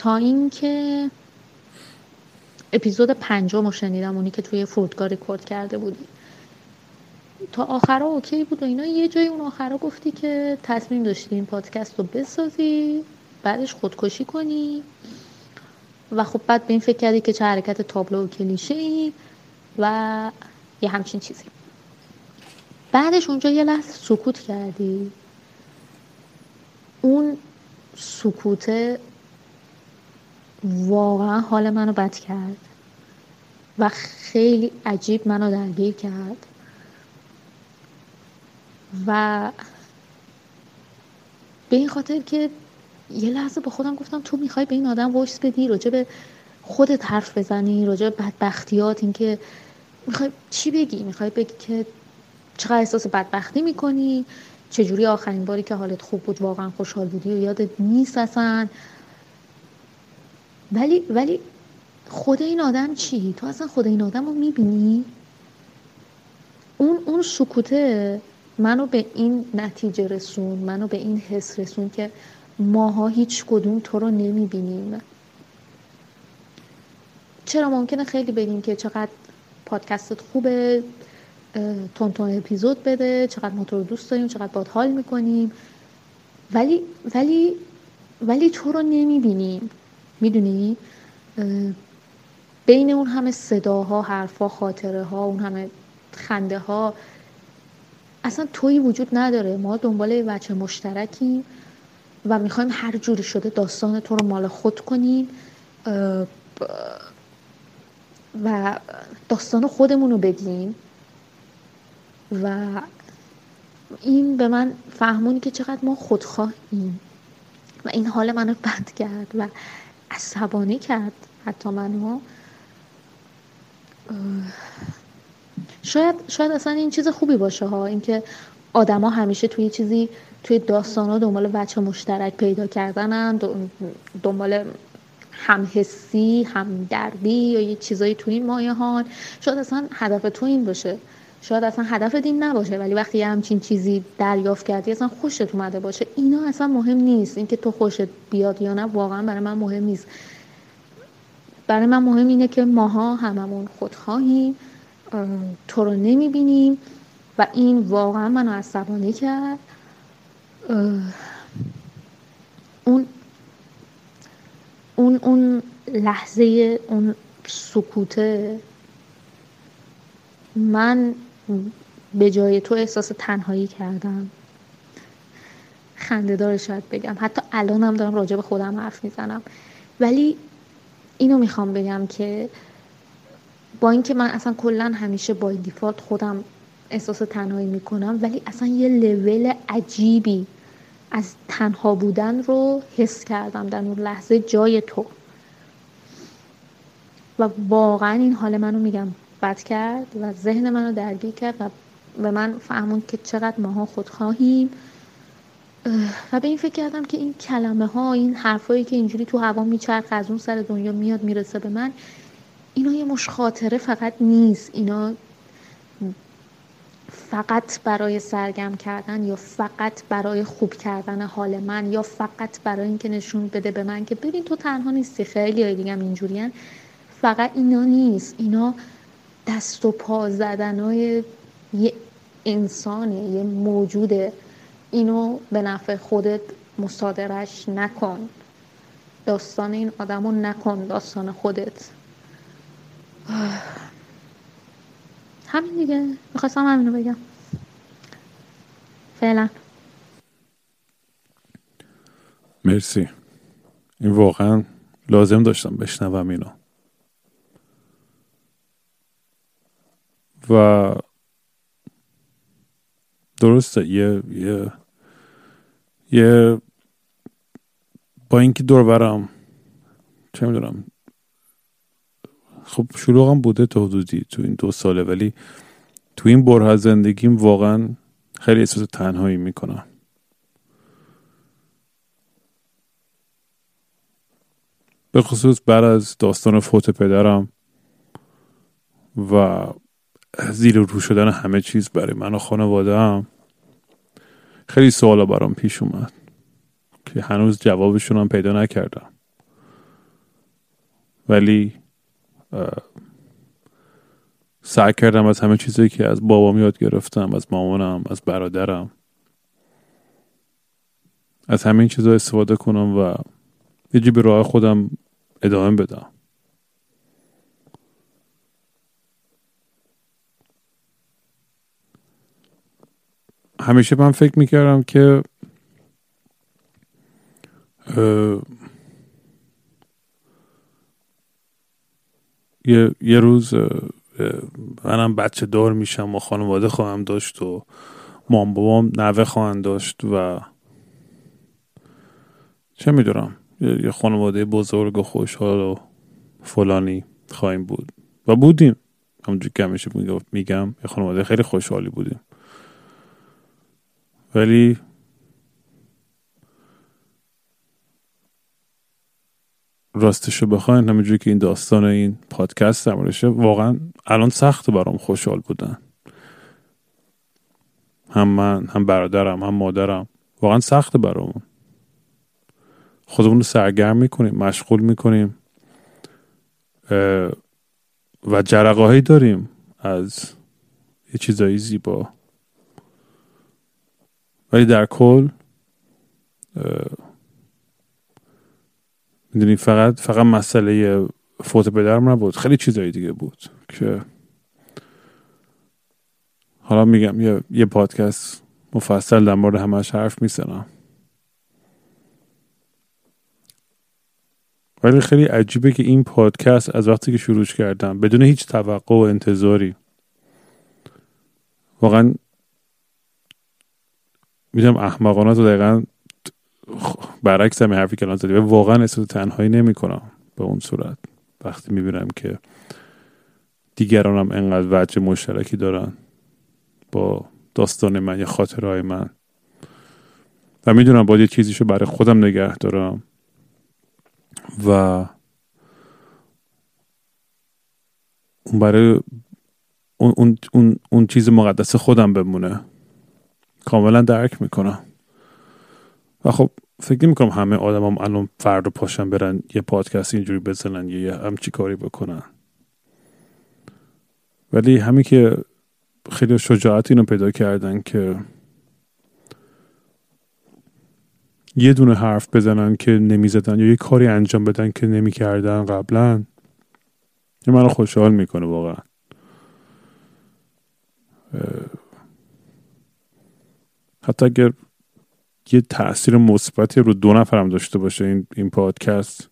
تا اینکه اپیزود پنجم رو شنیدم، اونی که توی فرودگاه رکورد کرده بودی، تا آخرها اوکی بود و اینا. یه جای اون آخرها گفتی که تصمیم داشتی این پادکست رو بسازی بعدش خودکشی کنی و خب بعد به این فکر کردی که چه حرکت تابلو و کلیشه‌ای و یه همچین چیزی. بعدش اونجا یه لحظه سکوت کردی، اون سکوته واقعا حال منو بد کرد و خیلی عجیب منو درگیر کرد و به این خاطر که یه لحظه با خودم گفتم تو میخوای به این آدم وایس بدی، راجع به خودت حرف بزنی، راجع به بدبختیات، این که میخوای چی بگی، میخوای بگی که چقدر احساس بدبختی میکنی، چجوری آخرین باری که حالت خوب بود واقعا خوشحال بودی و یادت نیست اصلا. ولی ولی خود این آدم چی؟ تو اصلا خود این آدم رو میبینی؟ اون اون سکوته منو به این نتیجه رسون، منو به این حس رسون که ماها هیچ کدوم تو رو نمیبینیم. چرا ممکنه خیلی بگیم که چقدر پادکستت خوبه، تون تون اپیزود بده، چقدر ما تو رو دوست داریم، چقدر باهات حال میکنیم، ولی ولی ولی تو رو نمیبینیم. میدونی بین اون همه صداها، حرفا، خاطره ها، اون همه خنده ها اصلا تویی وجود نداره. ما دنبال یه بچه مشترکیم و میخوایم هر جوری شده داستان تو رو مال خود کنیم و داستان خودمون رو بگیم و این به من فهمونی که چقدر ما خودخواهیم و این حال منو بد کرد و عصبانی کرد حتی منو. شاید شاید اصلا این چیز خوبی باشه ها، اینکه آدما همیشه توی چیزی، توی داستانا دنبال وجه مشترک پیدا کردنن، دنبال همحسی، همدردی یا یه چیزایی توی این مایه ها. شاید اصلا هدف تو این باشه، شاید اصلا هدف دین نباشه، ولی وقتی همچین چیزی دریافت کردی اصلا خوشت اومده باشه. اینا اصلا مهم نیست، اینکه تو خوشت بیاد یا نه واقعا برای من مهم نیست. برای من مهم اینه که ماها هممون خودخواهیم، تو رو نمیبینیم و این واقعا منو عصبانی کرد. اون اون اون لحظه، اون سکوته، من به جای تو احساس تنهایی کردم. خنده داره شاید بگم، حتی الانم دارم راجع به خودم حرف میزنم، ولی اینو میخوام بگم که با اینکه من اصلا کلا همیشه با دیفالت خودم احساس تنهایی میکنم، ولی اصلا یه لول عجیبی از تنها بودن رو حس کردم در اون لحظه جای تو، و واقعا این حال منو میگم بد کرد و ذهن منو درگیر کرد و به من فهمون که چقدر ماها خودخواهیم. و به این فکر کردم که این کلمه ها، این حرفایی که اینجوری تو هوا میچرخه از اون سر دنیا میاد میرسه به من، اینا یه مش خاطره فقط نیست، اینا فقط برای سرگرم کردن یا فقط برای خوب کردن حال من یا فقط برای اینکه نشون بده به من که ببین تو تنها نیستی، خیلی های دیگه هم اینجورین، فقط اینا نیست. اینا دست و پا زدنای یه انسانه، یه موجوده. اینو به نفع خودت مصادرهش نکن، داستان این آدمو نکن داستان خودت. همین دیگه، میخواستم همینو بگم. فعلا مرسی، این واقعا لازم داشتم بشنوم اینو. و درسته یه یه یه با اینکه دور برم چه میدونم، خب شلوغم بوده تا حدودی تو این دو ساله، ولی تو این بره زندگیم واقعا خیلی احساس تنهایی میکنم. به خصوص بعد از داستان فوت پدرم و زیر رو شدن همه چیز برای من و خانواده‌ام، خیلی سوالا برام پیش اومد که هنوز جوابشون هم پیدا نکردم، ولی سعی کردم از همه چیزی که از بابام یاد گرفتم، از مامانم، از برادرم، از همین چیزا استفاده کنم و یه جوری به راه خودم ادامه بدم. همیشه من فکر میکردم که یه یه روز منم بچه دار میشم و خانواده خواهم داشت و مام بابام نوه خواهند داشت و چه میدونم یه خانواده بزرگ و خوشحال و فلانی خواهیم بود و بودیم. همونجور که همیشه میگم یه خانواده خیلی خوشحالی بودیم، ولی راستشو بخواین همینجوری که این داستان این پادکست همونشه، واقعا الان سخت برام خوشحال بودن. هم من، هم برادرم، هم مادرم، واقعا سخت برامون. خودمون رو سرگرم میکنیم، مشغول میکنیم و جرقه‌هایی داریم از یه چیزایی زیبا، ولی در کل میدونی فقط فقط مسئله فوت پدرم نبود، خیلی چیزایی دیگه بود که حالا میگم یه, یه پادکست مفصل در مورد همش حرف میزنم. ولی خیلی عجیبه که این پادکست از وقتی که شروعش کردم بدون هیچ توقع و انتظاری، واقعا میدونم احمقانه تو دقیقا برعکس هم حرفی که الان زدی، واقعا احساس تنهایی نمی‌کنم به اون صورت وقتی می‌بینم که دیگران هم انقدر وجه مشترکی دارن با داستان من یا خاطرهای من و میدونم باید یه چیزیشو برای خودم نگه دارم و برای اون, اون, اون, اون چیز مقدس خودم بمونه. کاملا درک میکنم و خب فکر نمیکنم همه آدم هم الان فردا پاشن برن یه پادکست اینجوری بزنن یا همچی کاری بکنن، ولی همین که خیلی شجاعت اینو پیدا کردن که یه دونه حرف بزنن که نمیزدن یا یه کاری انجام بدن که نمیکردن قبلا، منو خوشحال میکنه واقعا. حتی اگر یه تأثیر مثبتی رو دو نفرم داشته باشه این این پادکست،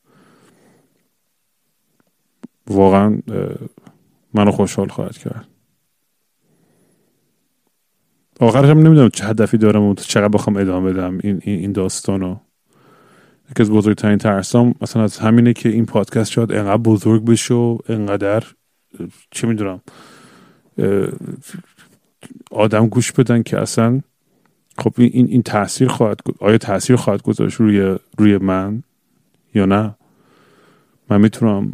واقعا منو خوشحال خواهد کرد. آخرش هم نمیدونم چه هدفی دارم و چقدر بخوام ادامه بدم این این داستانو. یکی از بزرگترین ترسام مثلا از همینه که این پادکست شاید انقدر بزرگ بشه و انقدر چه میدونم آدم گوش بدن که اصلا خب این این تاثیر خواهد آیا تاثیر خواهد گذاشت روی روی من یا نه؟ من میتونم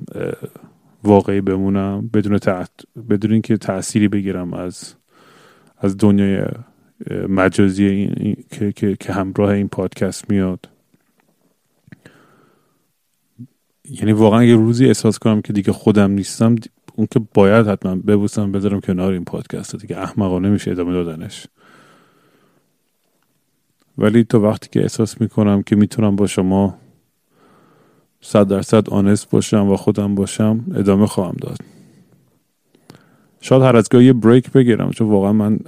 واقعی بمونم بدون تحت بدون اینکه تأثیری بگیرم از از دنیای مجازی این، این، که که که همراه این پادکست میاد. یعنی واقعا یه روزی احساس کنم که دیگه خودم نیستم، اون که باید حتما ببوسم بذارم کنار این پادکست، دیگه احمقانه میشه ادامه دادنش. ولی تا وقتی که احساس میکنم که میتونم با شما صد درصد آنست باشم و خودم باشم، ادامه خواهم داد. شاید هر از گاهی یه بریک بگیرم، چون واقعا من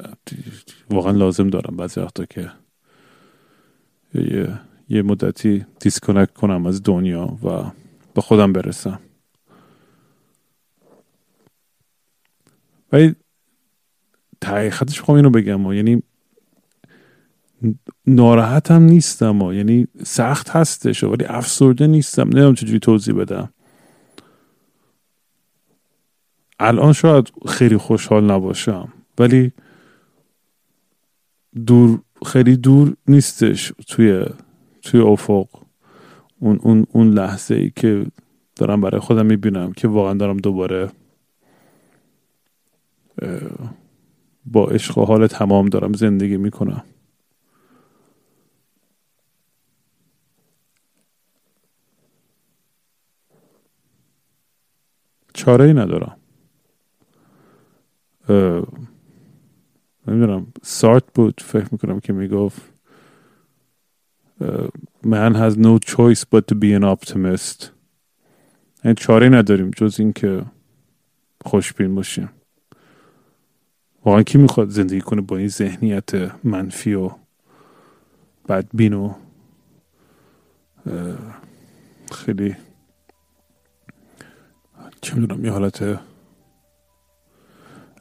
واقعا لازم دارم بعضی وقتا که یه, یه مدتی دیسکانکت کنم از دنیا و به خودم برسم. ولی حقیقتش میخوام اینو بگم، یعنی ناراحتم نیستم و یعنی سخت هستش ولی افسرده نیستم. نمیدونم چجوری توضیح بدم. الان شاید خیلی خوشحال نباشم ولی دور خیلی دور نیستش توی توی افق اون اون اون لحظه ای که دارم برای خودم میبینم که واقعا دارم دوباره با عشق و حال تمام دارم زندگی میکنم. چاره ای ندارم. نمیدونم سارت بود فکر میکنم که میگفت man has no choice but to be an optimist. این چاره ای نداریم جز این که خوشبین باشیم. واقعا کی میخواد زندگی کنه با این ذهنیت منفی و بدبین و خیلی چه میدونم یه حالت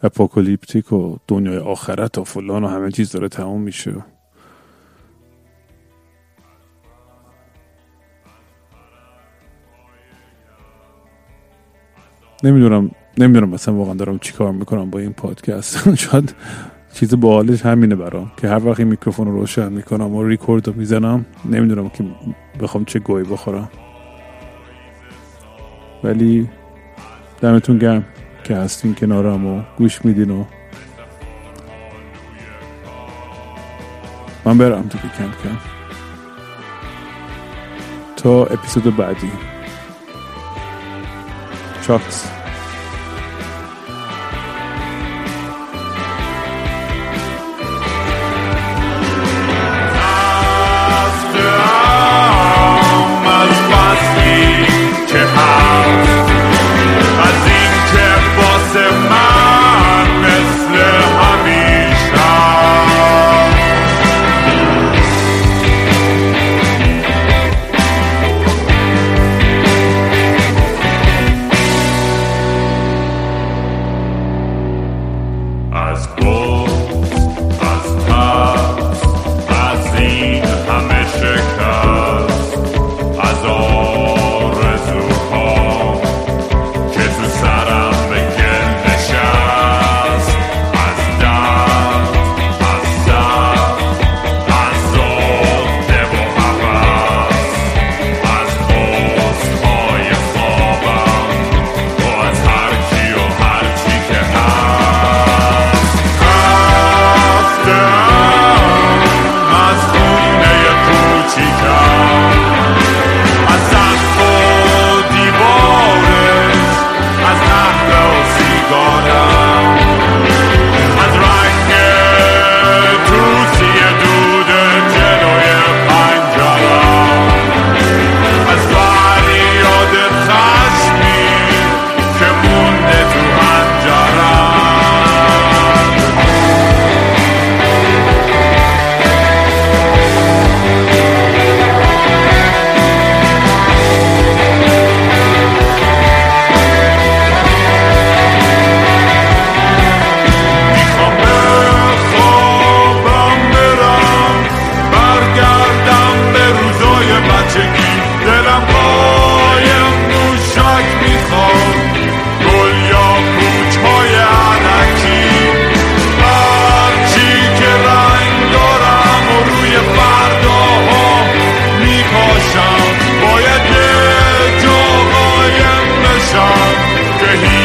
اپوکالیپتیک و دنیای آخرت و فلان و همه چیز داره تموم میشه. نمیدونم نمیدونم مثلا واقعا دارم چی کار میکنم با این پادکست. شاید چیز باحالش همینه برام که هر وقت این میکروفون رو روشن میکنم و ریکورد رو میزنم نمیدونم که بخوام چه گویی بخورم. ولی دمتون گرم که هستین کنارم و گوش میدین و من برم تو کم کم تا اپیزود بعدی. چاکس. Hey!